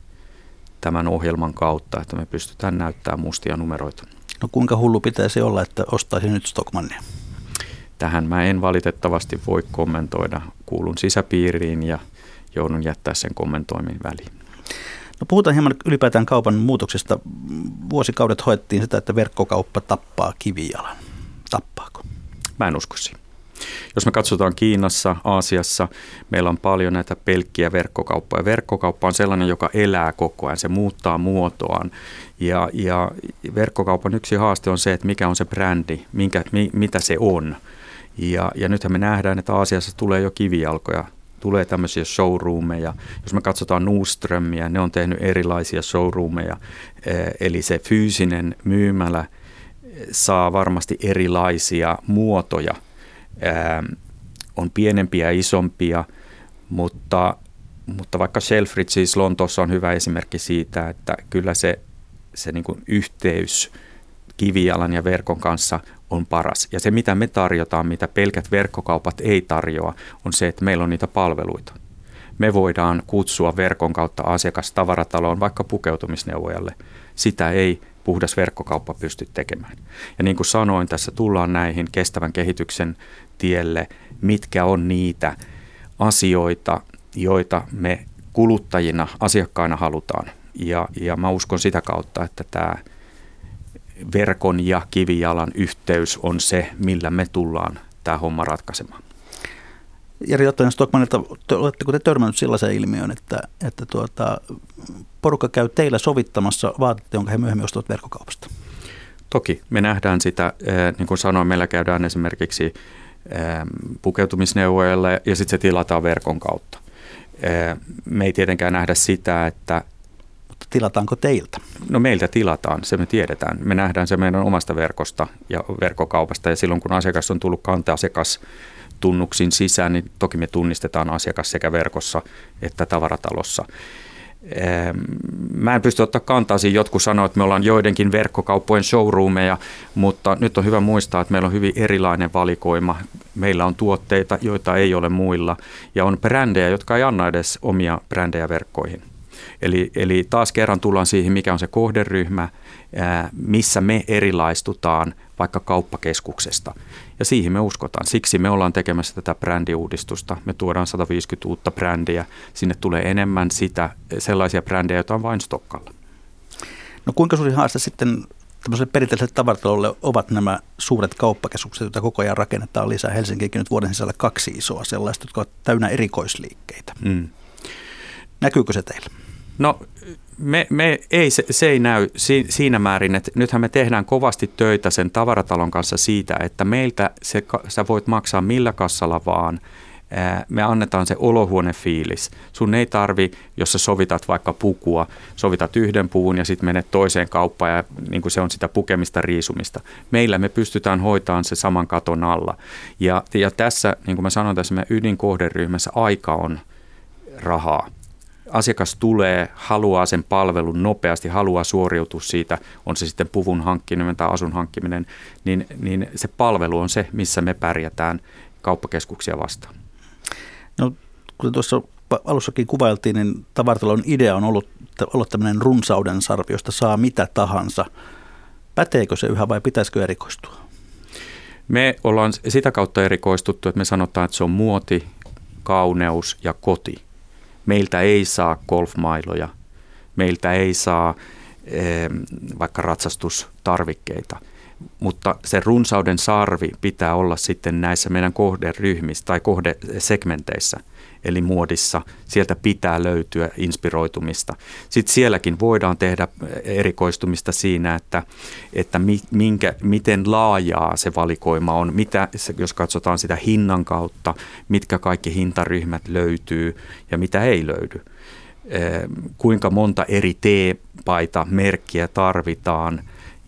tämän ohjelman kautta, että me pystytään näyttämään mustia numeroita. No kuinka hullu pitäisi olla, että ostaisi nyt Stockmannia? Tähän mä en valitettavasti voi kommentoida. Kuulun sisäpiiriin ja joudun jättää sen kommentoimin väliin. No puhutaan hieman ylipäätään kaupan muutoksesta. Vuosikaudet hoettiin sitä, että verkkokauppa tappaa kivijalan. Tappaako? Mä en usko siihen. Jos me katsotaan Kiinassa, Aasiassa, meillä on paljon näitä pelkkiä verkkokauppoja. Verkkokauppa on sellainen, joka elää koko ajan, se muuttaa muotoaan. Ja, ja verkkokaupan yksi haaste on se, että mikä on se brändi, minkä, mi, mitä se on. Ja, ja nythän me nähdään, että Aasiassa tulee jo kivijalkoja. Tulee tämmöisiä showroomeja. Jos me katsotaan Nordströmiä, ne on tehnyt erilaisia showroomeja. Eli se fyysinen myymälä saa varmasti erilaisia muotoja. On pienempiä ja isompia, mutta, mutta vaikka Selfridges Lontoossa on hyvä esimerkki siitä, että kyllä se, se niin kuin yhteys kivijalan ja verkon kanssa on paras. Ja se, mitä me tarjotaan, mitä pelkät verkkokaupat ei tarjoa, on se, että meillä on niitä palveluita. Me voidaan kutsua verkon kautta asiakas tavarataloon vaikka pukeutumisneuvojalle. Sitä ei puhdas verkkokauppa pysty tekemään. Ja niin kuin sanoin, tässä tullaan näihin kestävän kehityksen tielle, mitkä on niitä asioita, joita me kuluttajina, asiakkaina halutaan. Ja, ja mä uskon sitä kautta, että tämä verkon ja kivijalan yhteys on se, millä me tullaan tämä homma ratkaisemaan. Jari Latvanen Stockmannilta, oletteko te törmännyt sellaiseen ilmiöön, että, että tuota, porukka käy teillä sovittamassa vaatetta, jonka he myöhemmin ostavat verkkokaupasta? Toki. Me nähdään sitä, niin kuin sanoin, meillä käydään esimerkiksi pukeutumisneuvoilla ja sitten se tilataan verkon kautta. Me ei tietenkään nähdä sitä, että tilataanko teiltä? No meiltä tilataan, se me tiedetään. Me nähdään se meidän omasta verkosta ja verkkokaupasta, ja silloin kun asiakas on tullut kanta-asiakastunnuksin sisään, niin toki me tunnistetaan asiakas sekä verkossa että tavaratalossa. Mä en pysty ottaa kantaa siihen. Jotkut sanoo, että me ollaan joidenkin verkkokauppojen showroomeja, mutta nyt on hyvä muistaa, että meillä on hyvin erilainen valikoima. Meillä on tuotteita, joita ei ole muilla, ja on brändejä, jotka ei anna edes omia brändejä verkkoihin. Eli, eli taas kerran tullaan siihen, mikä on se kohderyhmä, missä me erilaistutaan vaikka kauppakeskuksesta. Ja siihen me uskotaan. Siksi me ollaan tekemässä tätä brändiuudistusta. Me tuodaan sata viisikymmentä uutta brändiä. Sinne tulee enemmän sitä, sellaisia brändejä, joita on vain Stockalla. No kuinka suuri haaste sitten tämmöiselle perinteiselle tavaratalolle ovat nämä suuret kauppakeskukset, joita koko ajan rakennetaan lisää? Helsinkiinkin nyt vuoden sisällä kaksi isoa sellaista, jotka ovat täynnä erikoisliikkeitä. Mm. Näkyykö se teillä? No me, me ei, se, se ei näy siinä määrin, että nythän me tehdään kovasti töitä sen tavaratalon kanssa siitä, että meiltä se, sä voit maksaa millä kassalla vaan. Me annetaan se olohuonefiilis. Sun ei tarvi, jos sä sovitat vaikka pukua, sovitat yhden puun ja sitten menet toiseen kauppaan ja niin kuin se on sitä pukemista, riisumista. Meillä me pystytään hoitamaan se saman katon alla. Ja, ja tässä, niin kuin mä sanoin, tässä meidän ydinkohderyhmässä aika on rahaa. Asiakas tulee, haluaa sen palvelun nopeasti, haluaa suoriutua siitä, on se sitten puvun hankkiminen tai asun hankkiminen, niin, niin se palvelu on se, missä me pärjätään kauppakeskuksia vastaan. No, kuten tuossa alussakin kuvailtiin, niin tavaratalon idea on ollut olla tämmöinen runsauden sarvi, josta saa mitä tahansa. Päteekö se yhä vai pitäisikö erikoistua? Me ollaan sitä kautta erikoistuttu, että me sanotaan, että se on muoti, kauneus ja koti. Meiltä ei saa golfmailoja, meiltä ei saa e, vaikka ratsastustarvikkeita, mutta se runsauden sarvi pitää olla sitten näissä meidän kohderyhmissä tai kohdesegmenteissä, eli muodissa. Sieltä pitää löytyä inspiroitumista. Sitten sielläkin voidaan tehdä erikoistumista siinä, että, että minkä, miten laajaa se valikoima on, mitä, jos katsotaan sitä hinnan kautta, mitkä kaikki hintaryhmät löytyy ja mitä ei löydy. Kuinka monta eri teepaita, merkkiä tarvitaan.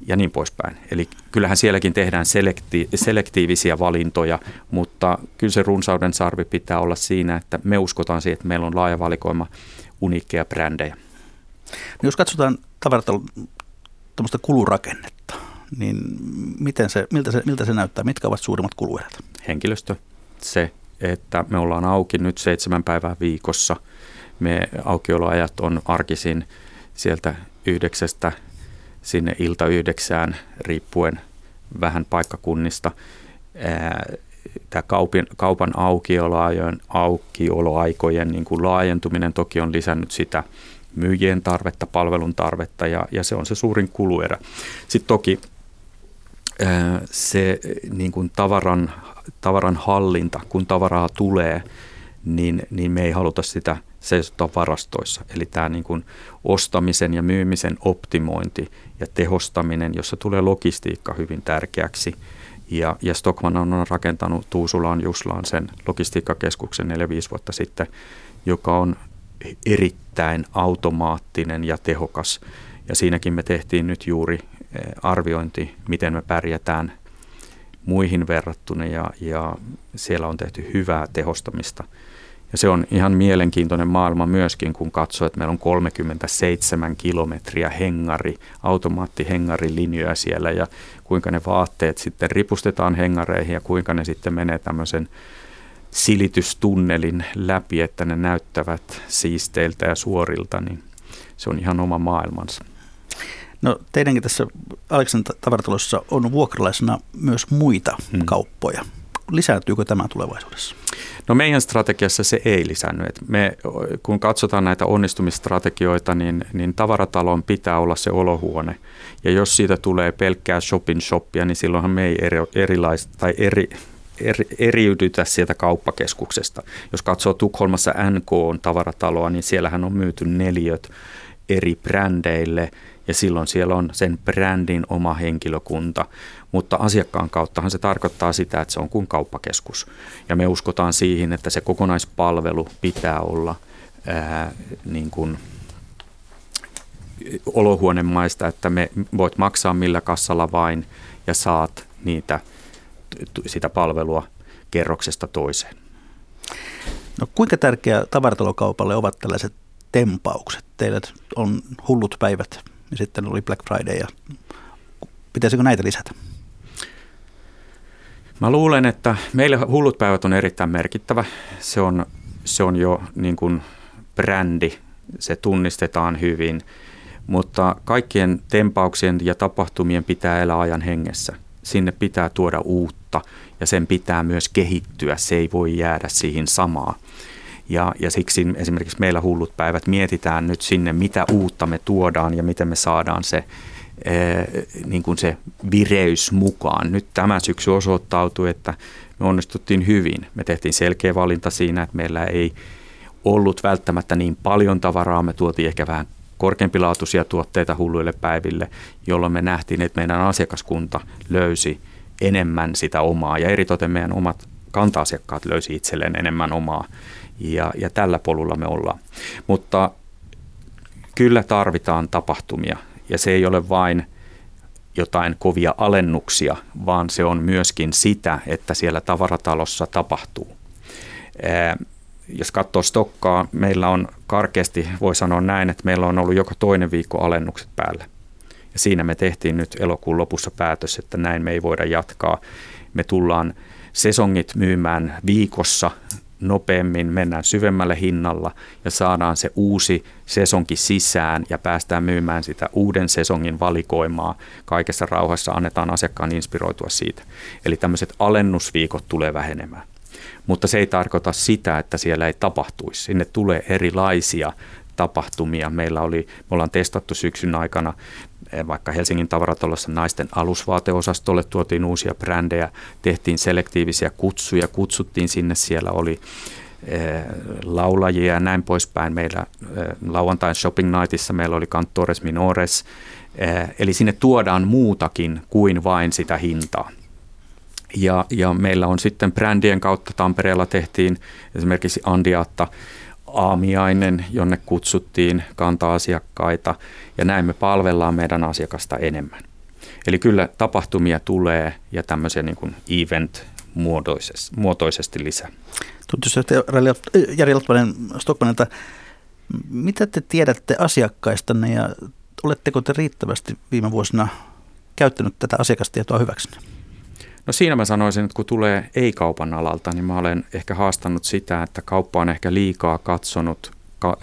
Ja niin poispäin. Eli kyllähän sielläkin tehdään selekti- selektiivisiä valintoja, mutta kyllä se runsauden sarvi pitää olla siinä, että me uskotaan siihen, että meillä on laaja valikoima uniikkeja brändejä. No jos katsotaan tavaratalon tämmöistä kulurakennetta, niin miten se, miltä, se, miltä se näyttää? Mitkä ovat suurimmat kuluerät? Henkilöstö. Se, että me ollaan auki nyt seitsemän päivää viikossa. Me aukioloajat on arkisin sieltä yhdeksästä sinne ilta yhdeksään, riippuen vähän paikkakunnista. Tämä kaupan, kaupan aukioloajojen, aukioloaikojen niin kuin laajentuminen toki on lisännyt sitä myyjien tarvetta, palvelun tarvetta ja, ja se on se suurin kuluerä. Sitten toki se niin kuin tavaran, tavaran hallinta, kun tavaraa tulee, niin, niin me ei haluta sitä seisottaa varastoissa. Eli tämä niin kuin ostamisen ja myymisen optimointi ja tehostaminen, jossa tulee logistiikka hyvin tärkeäksi. Ja, ja Stockmann on rakentanut Tuusulaan Juslaan sen logistiikkakeskuksen neljä viisi vuotta sitten, joka on erittäin automaattinen ja tehokas. Ja siinäkin me tehtiin nyt juuri arviointi, miten me pärjätään muihin verrattuna ja, ja siellä on tehty hyvää tehostamista. Ja se on ihan mielenkiintoinen maailma myöskin, kun katsoo, että meillä on kolmekymmentäseitsemän kilometriä hengari, automaattihengarilinjoja siellä ja kuinka ne vaatteet sitten ripustetaan hengareihin ja kuinka ne sitten menee tämmöisen silitystunnelin läpi, että ne näyttävät siisteiltä ja suorilta, niin se on ihan oma maailmansa. No teidänkin tässä Aleksan tavaratalossa on vuokralaisena myös muita hmm. kauppoja. Lisääntyykö tämä tulevaisuudessa? No meidän strategiassa se ei lisännyt. Et me, kun katsotaan näitä onnistumistrategioita, niin, niin tavaratalon pitää olla se olohuone. Ja jos siitä tulee pelkkää shopping shoppia, niin silloinhan me ei eri, erilais, tai eri, eri, eriydytä sieltä kauppakeskuksesta. Jos katsoo Tukholmassa N K-tavarataloa, niin siellähän on myyty neliöt eri brändeille. Ja silloin siellä on sen brändin oma henkilökunta, mutta asiakkaan kauttahan se tarkoittaa sitä, että se on kuin kauppakeskus. Ja me uskotaan siihen, että se kokonaispalvelu pitää olla ää, niin kuin olohuonemaista, että me voit maksaa millä kassalla vain ja saat niitä, sitä palvelua kerroksesta toiseen. No kuinka tärkeää tavaratalokaupalle ovat tällaiset tempaukset? Teillä on hullut päivät. Ja sitten oli Black Friday ja pitäisikö näitä lisätä? Mä luulen, että meillä hullut päivät on erittäin merkittävä. Se on, se on jo niin kuin brändi se tunnistetaan hyvin, mutta kaikkien tempauksien ja tapahtumien pitää elää ajan hengessä. Sinne pitää tuoda uutta ja sen pitää myös kehittyä, se ei voi jäädä siihen samaan. Ja, ja siksi esimerkiksi meillä hullut päivät mietitään nyt sinne, mitä uutta me tuodaan ja miten me saadaan se, e, niin kuin se vireys mukaan. Nyt tämä syksy osoittautui, että me onnistuttiin hyvin. Me tehtiin selkeä valinta siinä, että meillä ei ollut välttämättä niin paljon tavaraa. Me tuotiin ehkä vähän korkeampilaatuisia tuotteita hulluille päiville, jolloin me nähtiin, että meidän asiakaskunta löysi enemmän sitä omaa. Ja eritoten meidän omat kanta-asiakkaat löysi itselleen enemmän omaa. Ja, ja tällä polulla me ollaan. Mutta kyllä tarvitaan tapahtumia ja se ei ole vain jotain kovia alennuksia, vaan se on myöskin sitä, että siellä tavaratalossa tapahtuu. Ee, jos katsoo Stokkaa, meillä on karkeasti, voi sanoa näin, että meillä on ollut joka toinen viikko alennukset päällä. Ja siinä me tehtiin nyt elokuun lopussa päätös, että näin me ei voida jatkaa. Me tullaan sesongit myymään viikossa nopeammin, mennään syvemmälle hinnalla ja saadaan se uusi sesonki sisään ja päästään myymään sitä uuden sesongin valikoimaa. Kaikessa rauhassa annetaan asiakkaan inspiroitua siitä. Eli tämmöiset alennusviikot tulee vähenemään. Mutta se ei tarkoita sitä, että siellä ei tapahtuisi. Sinne tulee erilaisia tapahtumia. Meillä oli, me ollaan testattu syksyn aikana vaikka Helsingin tavaratalossa naisten alusvaateosastolle tuotiin uusia brändejä, tehtiin selektiivisiä kutsuja, kutsuttiin sinne, siellä oli e, laulajia ja näin poispäin. Meillä e, lauantain shopping nightissa meillä oli Cantores Minores, e, eli sinne tuodaan muutakin kuin vain sitä hintaa. Ja, ja meillä on sitten brändien kautta Tampereella tehtiin esimerkiksi Andi-Aatta aamiainen, jonne kutsuttiin kanta-asiakkaita ja näin me palvellaan meidän asiakasta enemmän. Eli kyllä tapahtumia tulee ja tämmöisiä niin kuin event-muotoisesti lisää. Tuttuisesti Jari Latvanen Stockmannilta, mitä te tiedätte asiakkaistanne ja oletteko te riittävästi viime vuosina käyttänyt tätä asiakastietoa hyväksenne? No siinä mä sanoisin, että kun tulee ei-kaupan alalta, niin mä olen ehkä haastanut sitä, että kauppa on ehkä liikaa katsonut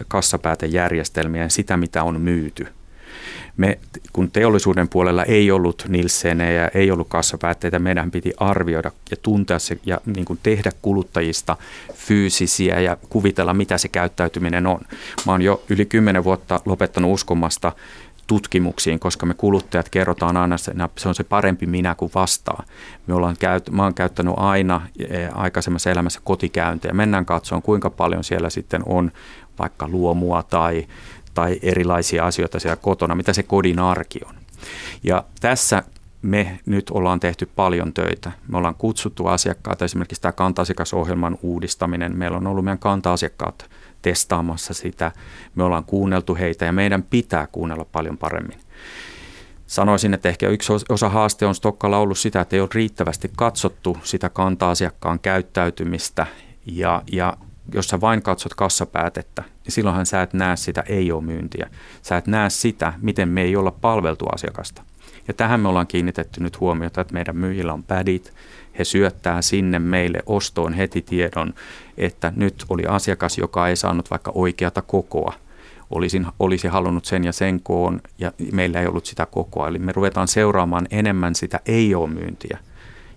kassapäätejärjestelmiä ja sitä, mitä on myyty. Me, kun teollisuuden puolella ei ollut Nielsenejä, ei ollut kassapäätteitä, meidän piti arvioida ja tuntea se ja niin kuin tehdä kuluttajista fyysisiä ja kuvitella, mitä se käyttäytyminen on. Mä oon jo yli kymmenen vuotta lopettanut uskomasta tutkimuksiin, koska me kuluttajat kerrotaan aina, se on se parempi minä kuin vastaa. Me ollaan käyt, mä oon käyttänyt aina aikaisemmassa elämässä kotikäyntejä. Mennään katsomaan, kuinka paljon siellä sitten on vaikka luomua tai, tai erilaisia asioita siellä kotona, mitä se kodin arki on. Ja tässä me nyt ollaan tehty paljon töitä. Me ollaan kutsuttu asiakkaita, esimerkiksi tämä kanta-asiakasohjelman uudistaminen. Meillä on ollut meidän kanta-asiakkaat testaamassa sitä. Me ollaan kuunneltu heitä ja meidän pitää kuunnella paljon paremmin. Sanoisin, että ehkä yksi osa haaste on Stokkalla ollut sitä, että ei ole riittävästi katsottu sitä kanta-asiakkaan käyttäytymistä ja, ja jos sä vain katsot kassapäätettä, niin silloinhan sä et näe sitä ei-oo-myyntiä. Sä et näe sitä, miten me ei olla palveltu asiakasta. Ja tähän me ollaan kiinnitetty nyt huomiota, että meidän myyjillä on pädit. He syöttää sinne meille ostoon heti tiedon, että nyt oli asiakas, joka ei saanut vaikka oikeata kokoa. Olisin, olisi halunnut sen ja sen koon ja meillä ei ollut sitä kokoa. Eli me ruvetaan seuraamaan enemmän sitä ei-oo-myyntiä,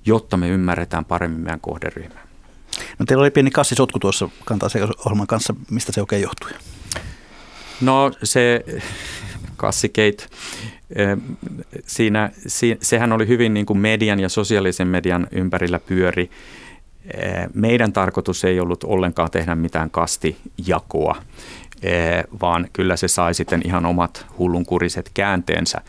jotta me ymmärretään paremmin meidän kohderyhmää. No teillä oli pieni kassisotku tuossa kanta-asiakasohjelman kanssa. Mistä se oikein johtui? No se kassikate. Siinä, sehän oli hyvin niin kuin median ja sosiaalisen median ympärillä pyöri. Meidän tarkoitus ei ollut ollenkaan tehdä mitään kastijakoa, vaan kyllä se sai sitten ihan omat hullunkuriset käänteensä.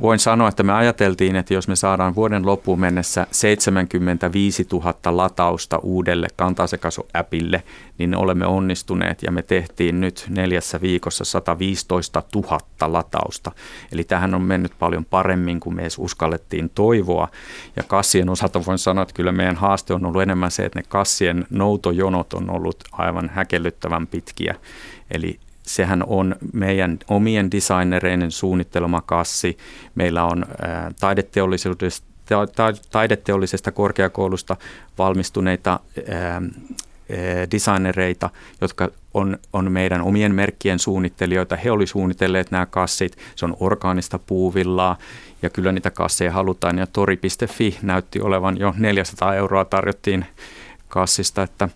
Voin sanoa, että me ajateltiin, että jos me saadaan vuoden loppuun mennessä seitsemänkymmentäviisituhatta latausta uudelle kanta-asiakasäpille, niin olemme onnistuneet ja me tehtiin nyt neljässä viikossa sataviisitoistatuhatta latausta. Eli tähän on mennyt paljon paremmin kuin me edes uskallettiin toivoa. Ja kassien osalta voin sanoa, että kyllä meidän haaste on ollut enemmän se, että ne kassien noutojonot on ollut aivan häkellyttävän pitkiä. Eli sehän on meidän omien designereiden suunnittelema kassi. Meillä on taideteollisuudesta, taideteollisesta korkeakoulusta valmistuneita designereita, jotka on, on meidän omien merkkien suunnittelijoita. He oli suunnitelleet nämä kassit. Se on orgaanista puuvillaa ja kyllä niitä kasseja halutaan. Ja tori piste fi näytti olevan jo neljäsataa euroa tarjottiin kassista. Että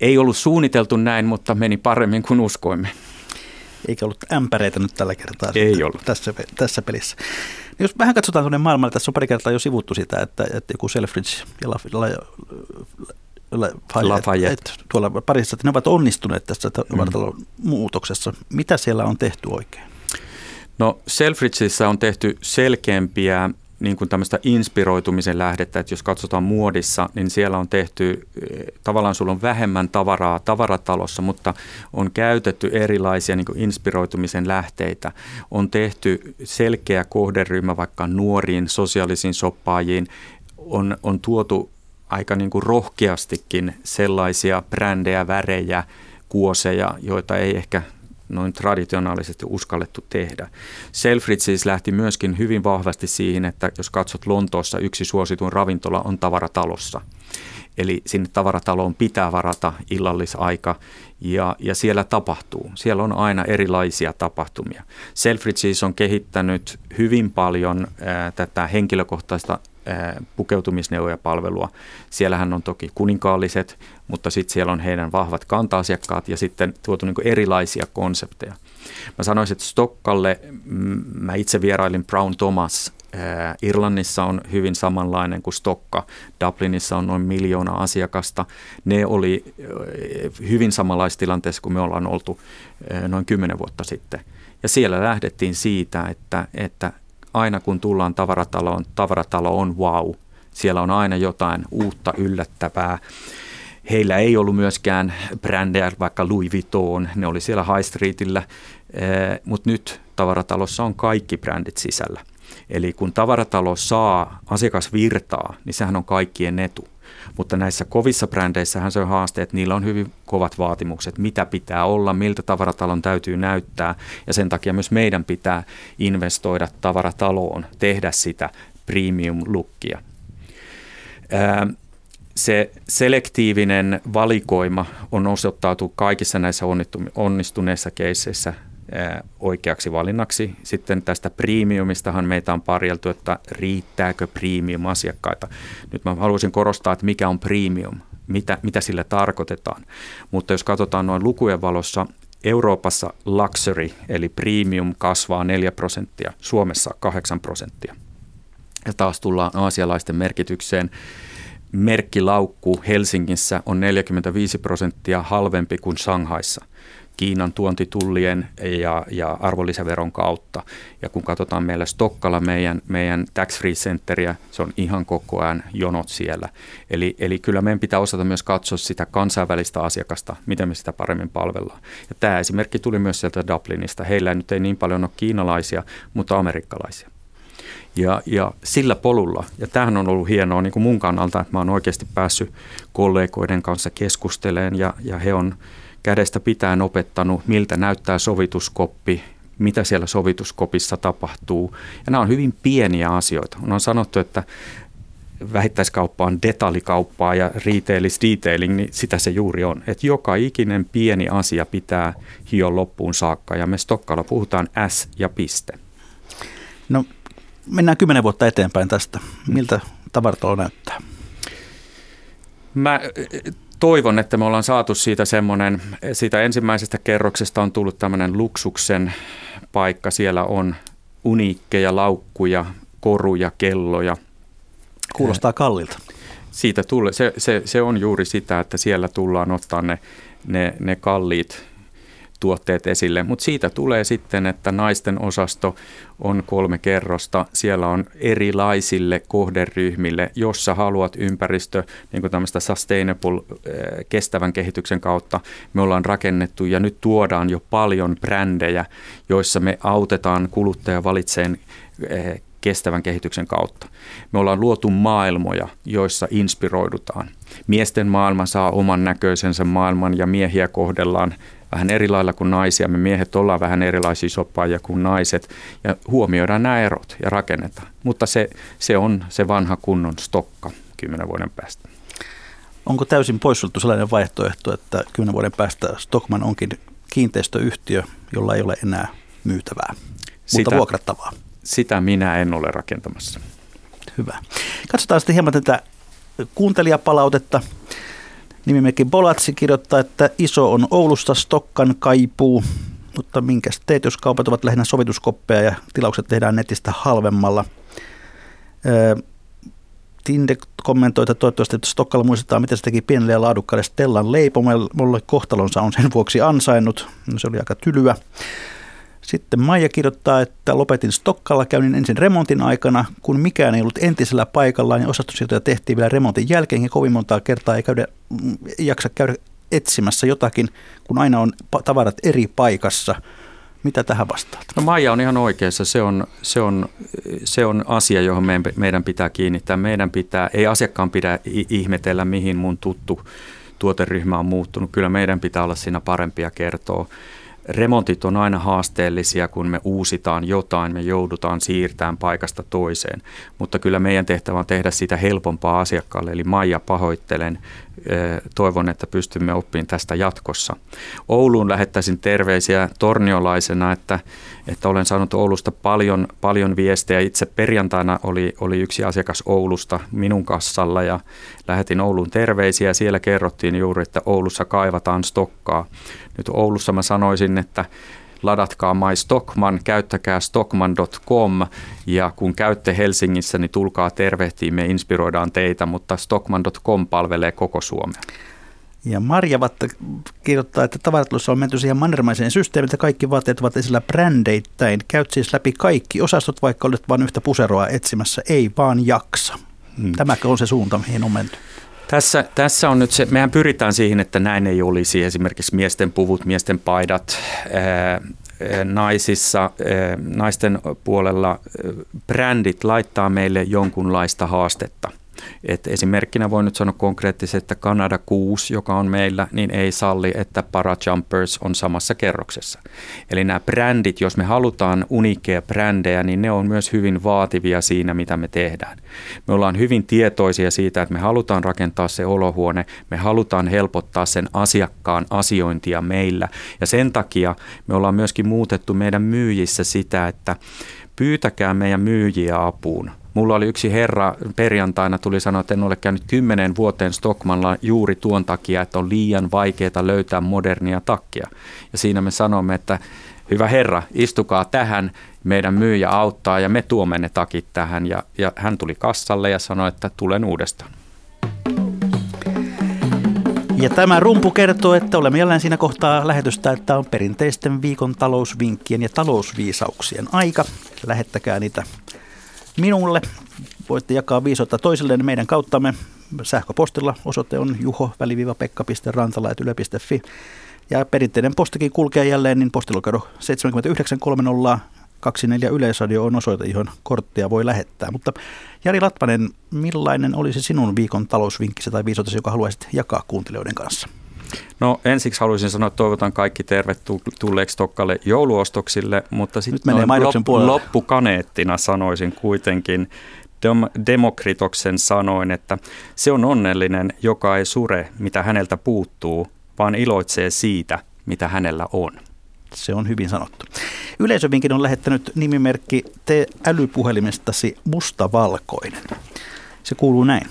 ei ollut suunniteltu näin, mutta meni paremmin kuin uskoimme. Eikä ollut ämpäreitä nyt tällä kertaa ei ollut. Tässä, tässä pelissä. Jos vähän katsotaan tuonne maailmalle, tässä on pari kertaa jo sivuttu sitä, että, että joku Selfridges ja Lafayette tuolla Pariisissa, että ne ovat onnistuneet tässä vartalon mm. muutoksessa. Mitä siellä on tehty oikein? No Selfridgesissä on tehty selkeämpiä niin kuin tämmöistä inspiroitumisen lähdettä, että jos katsotaan muodissa, niin siellä on tehty, tavallaan sulla on vähemmän tavaraa tavaratalossa, mutta on käytetty erilaisia niin kuin inspiroitumisen lähteitä. On tehty selkeä kohderyhmä vaikka nuoriin, sosiaalisiin shoppaajiin, on, on tuotu aika niin kuin rohkeastikin sellaisia brändejä, värejä, kuoseja, joita ei ehkä noin traditionaalisesti uskallettu tehdä. Selfridges siis lähti myöskin hyvin vahvasti siihen, että jos katsot Lontoossa, yksi suosituin ravintola on tavaratalossa. Eli sinne tavarataloon pitää varata illallisaika ja, ja siellä tapahtuu. Siellä on aina erilaisia tapahtumia. Selfridges siis on kehittänyt hyvin paljon ää, tätä henkilökohtaista pukeutumisneuvojapalvelua. Siellähän on toki kuninkaalliset, mutta sitten siellä on heidän vahvat kanta-asiakkaat ja sitten tuotu niin kuin erilaisia konsepteja. Mä sanoisin, että Stockalle, mä itse vierailin Brown Thomas. Irlannissa on hyvin samanlainen kuin Stokka. Dublinissa on noin miljoona asiakasta. Ne oli hyvin samanlaisessa tilanteessa kuin me ollaan oltu noin kymmenen vuotta sitten. Ja siellä lähdettiin siitä, että, että aina kun tullaan tavarataloon, tavaratalo on wow. Siellä on aina jotain uutta, yllättävää. Heillä ei ollut myöskään brändejä, vaikka Louis Vuitton, ne oli siellä High Streetillä, mutta nyt tavaratalossa on kaikki brändit sisällä. Eli kun tavaratalo saa asiakasvirtaa, niin sehän on kaikkien etu. Mutta näissä kovissa brändeissähän se on haaste, että niillä on hyvin kovat vaatimukset, mitä pitää olla, miltä tavaratalon täytyy näyttää. Ja sen takia myös meidän pitää investoida tavarataloon, tehdä sitä premium-lookia. Se selektiivinen valikoima on osoittautunut kaikissa näissä onnistuneissa keisseissä oikeaksi valinnaksi. Sitten tästä premiumistahan meitä on parjeltu, että riittääkö premium-asiakkaita. Nyt mä haluaisin korostaa, että mikä on premium, mitä, mitä sillä tarkoitetaan. Mutta jos katsotaan noin lukujen valossa, Euroopassa luxury eli premium kasvaa neljä prosenttia, Suomessa kahdeksan prosenttia. Ja taas tullaan aasialaisten merkitykseen. Merkkilaukku Helsingissä on neljäkymmentäviisi prosenttia halvempi kuin Shanghaissa. Kiinan tuontitullien ja, ja arvonlisäveron kautta. Ja kun katsotaan meillä Stokkalla meidän, meidän tax-free centeriä, se on ihan koko ajan jonot siellä. Eli, eli kyllä meidän pitää osata myös katsoa sitä kansainvälistä asiakasta, miten me sitä paremmin palvellaan. Ja tämä esimerkki tuli myös sieltä Dublinista. Heillä nyt ei niin paljon ole kiinalaisia, mutta amerikkalaisia. Ja, ja sillä polulla, ja tämähän on ollut hienoa niin kuin mun kannalta, että mä oon oikeasti päässyt kollegoiden kanssa keskusteleen ja, ja he on kädestä pitäen opettanut, miltä näyttää sovituskoppi, mitä siellä sovituskopissa tapahtuu. Ja nämä on hyvin pieniä asioita. On sanottu, että vähittäiskauppa on detaljikauppaa ja retail is detailing, niin sitä se juuri on. Että joka ikinen pieni asia pitää hioa loppuun saakka. Ja me Stokkalla puhutaan S ja piste. No mennään kymmenen vuotta eteenpäin tästä. Miltä tavaratalo näyttää? Mä... Toivon, että me ollaan saatu siitä semmoinen, siitä ensimmäisestä kerroksesta on tullut tämmöinen luksuksen paikka. Siellä on uniikkeja, laukkuja, koruja, kelloja. Kuulostaa kallilta. Siitä tulee, se, se, se on juuri sitä, että siellä tullaan ottaa ne, ne, ne kalliit tuotteet esille. Mutta siitä tulee sitten, että naisten osasto on kolme kerrosta. Siellä on erilaisille kohderyhmille, jos sä haluat ympäristö, niin kuin tämmöistä sustainable, kestävän kehityksen kautta. Me ollaan rakennettu ja nyt tuodaan jo paljon brändejä, joissa me autetaan kuluttaja valitseen kestävän kehityksen kautta. Me ollaan luotu maailmoja, joissa inspiroidutaan. Miesten maailma saa oman näköisensä maailman ja miehiä kohdellaan vähän eri lailla kuin naisia. Me miehet ollaan vähän erilaisia shoppaajia kuin naiset ja huomioidaan nämä erot ja rakennetaan. Mutta se, se on se vanha kunnon Stokka kymmenen vuoden päästä. Onko täysin poissuljettu sellainen vaihtoehto, että kymmenen vuoden päästä Stockmann onkin kiinteistöyhtiö, jolla ei ole enää myytävää, sitä, mutta vuokrattavaa? Sitä minä en ole rakentamassa. Hyvä. Katsotaan sitten hieman tätä kuuntelijapalautetta. Nimimerkki Bolatsi kirjoittaa, että iso on Oulusta, Stockan kaipuu, mutta minkäs teet, jos kaupat ovat lähinnä sovituskoppeja ja tilaukset tehdään netistä halvemmalla. Tinde kommentoi, että toivottavasti että Stokkalla muistetaan, miten se teki pienelle ja laadukkaille Stellan leipomolle. Kohtalonsa on sen vuoksi ansainnut. No, se oli aika tylyä. Sitten Maija kirjoittaa, että lopetin Stokkalla, käynnin ensin remontin aikana, kun mikään ei ollut entisellä paikallaan ja osastosijoituja tehtiin vielä remontin jälkeenkin. Kovin montaa kertaa ei käydä, jaksa käydä etsimässä jotakin, kun aina on tavarat eri paikassa. Mitä tähän vastaat? No, Maija on ihan oikeassa. Se on, se on, se on asia, johon meidän pitää kiinnittää. Meidän pitää, ei asiakkaan pidä ihmetellä, mihin mun tuttu tuoteryhmä on muuttunut. Kyllä meidän pitää olla siinä parempia kertoa. Remontit on aina haasteellisia, kun me uusitaan jotain, me joudutaan siirtämään paikasta toiseen, mutta kyllä meidän tehtävä on tehdä sitä helpompaa asiakkaalle, eli Maija, pahoittelen, toivon, että pystymme oppimaan tästä jatkossa. Ouluun lähettäisin terveisiä torniolaisena, että, että olen saanut Oulusta paljon, paljon viestejä. Itse perjantaina oli, oli yksi asiakas Oulusta minun kassalla ja lähetin Ouluun terveisiä. Siellä kerrottiin juuri, että Oulussa kaivataan Stokkaa. Nyt Oulussa mä sanoisin, että ladatkaa My Stockmann, käyttäkää stockmann piste com ja kun käytte Helsingissä, niin tulkaa tervehtiin, me inspiroidaan teitä, mutta stockmann piste com palvelee koko Suomea. Ja Marja Vatta kirjoittaa, että tavaratalossa on menty siihen mannermaiseen systeemiin, että kaikki vaatteet ovat esillä brändeittäin. Käyt siis läpi kaikki osastot, vaikka olet vain yhtä puseroa etsimässä, ei vaan jaksa. Hmm. Tämäkö on se suunta, mihin on menty? Tässä, tässä on nyt se, mehän pyritään siihen, että näin ei olisi esimerkiksi miesten puvut, miesten paidat, ää, naisissa, ää, naisten puolella brändit laittaa meille jonkunlaista haastetta. Et esimerkkinä voin nyt sanoa konkreettisesti, että Canada Goose, joka on meillä, niin ei salli, että Parajumpers on samassa kerroksessa. Eli nämä brändit, jos me halutaan uniikkeja brändejä, niin ne on myös hyvin vaativia siinä, mitä me tehdään. Me ollaan hyvin tietoisia siitä, että me halutaan rakentaa se olohuone, me halutaan helpottaa sen asiakkaan asiointia meillä. Ja sen takia me ollaan myöskin muutettu meidän myyjissä sitä, että pyytäkää meidän myyjiä apuun. Mulla oli yksi herra perjantaina, tuli sanoa, että en ole käynyt kymmenen vuoteen Stockmannilla juuri tuon takia, että on liian vaikeaa löytää modernia takkia. Ja siinä me sanomme, että hyvä herra, istukaa tähän, meidän myyjä auttaa ja me tuomme ne takit tähän. Ja, ja hän tuli kassalle ja sanoi, että tulen uudestaan. Ja tämä rumpu kertoo, että olemme jälleen siinä kohtaa lähetystä, että on perinteisten viikon talousvinkkien ja talousviisauksien aika. Lähettäkää niitä minulle. Voitte jakaa viisotta toisilleen meidän kauttamme sähköpostilla. Osoite on juho pekka rantala yle piste fi. Ja perinteinen postikin kulkee jälleen, niin postilokero seitsemän yhdeksän kolme nolla kaksi neljä Yleisradio on osoite, johon korttia voi lähettää. Mutta Jari Latvanen, millainen olisi sinun viikon talousvinkkisi tai viisotasi, joka haluaisit jakaa kuuntelijoiden kanssa? No, ensiksi haluaisin sanoa, että toivotan kaikki tervetulleeksi Stokkalle jouluostoksille, mutta sitten lop- loppukaneettina sanoisin kuitenkin Dem- Demokritoksen sanoin, että se on onnellinen, joka ei sure, mitä häneltä puuttuu, vaan iloitsee siitä, mitä hänellä on. Se on hyvin sanottu. Yleisövinkin on lähettänyt nimimerkki Tee älypuhelimestasi mustavalkoinen. Se kuuluu näin.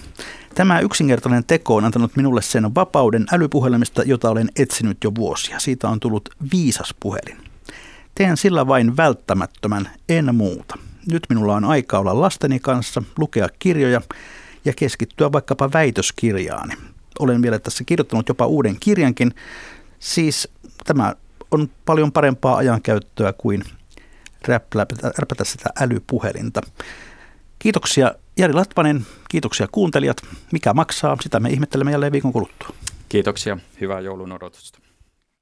Tämä yksinkertainen teko on antanut minulle sen vapauden älypuhelimesta, jota olen etsinyt jo vuosia. Siitä on tullut viisas puhelin. Teen sillä vain välttämättömän, en muuta. Nyt minulla on aikaa olla lasteni kanssa, lukea kirjoja ja keskittyä vaikkapa väitöskirjaani. Olen vielä tässä kirjoittanut jopa uuden kirjankin. Siis tämä on paljon parempaa ajankäyttöä kuin räplätä sitä älypuhelinta. Kiitoksia Jari Latvanen, kiitoksia kuuntelijat. Mikä maksaa? Sitä me ihmettelemme jälleen viikon kuluttua. Kiitoksia. Hyvää joulun odotusta.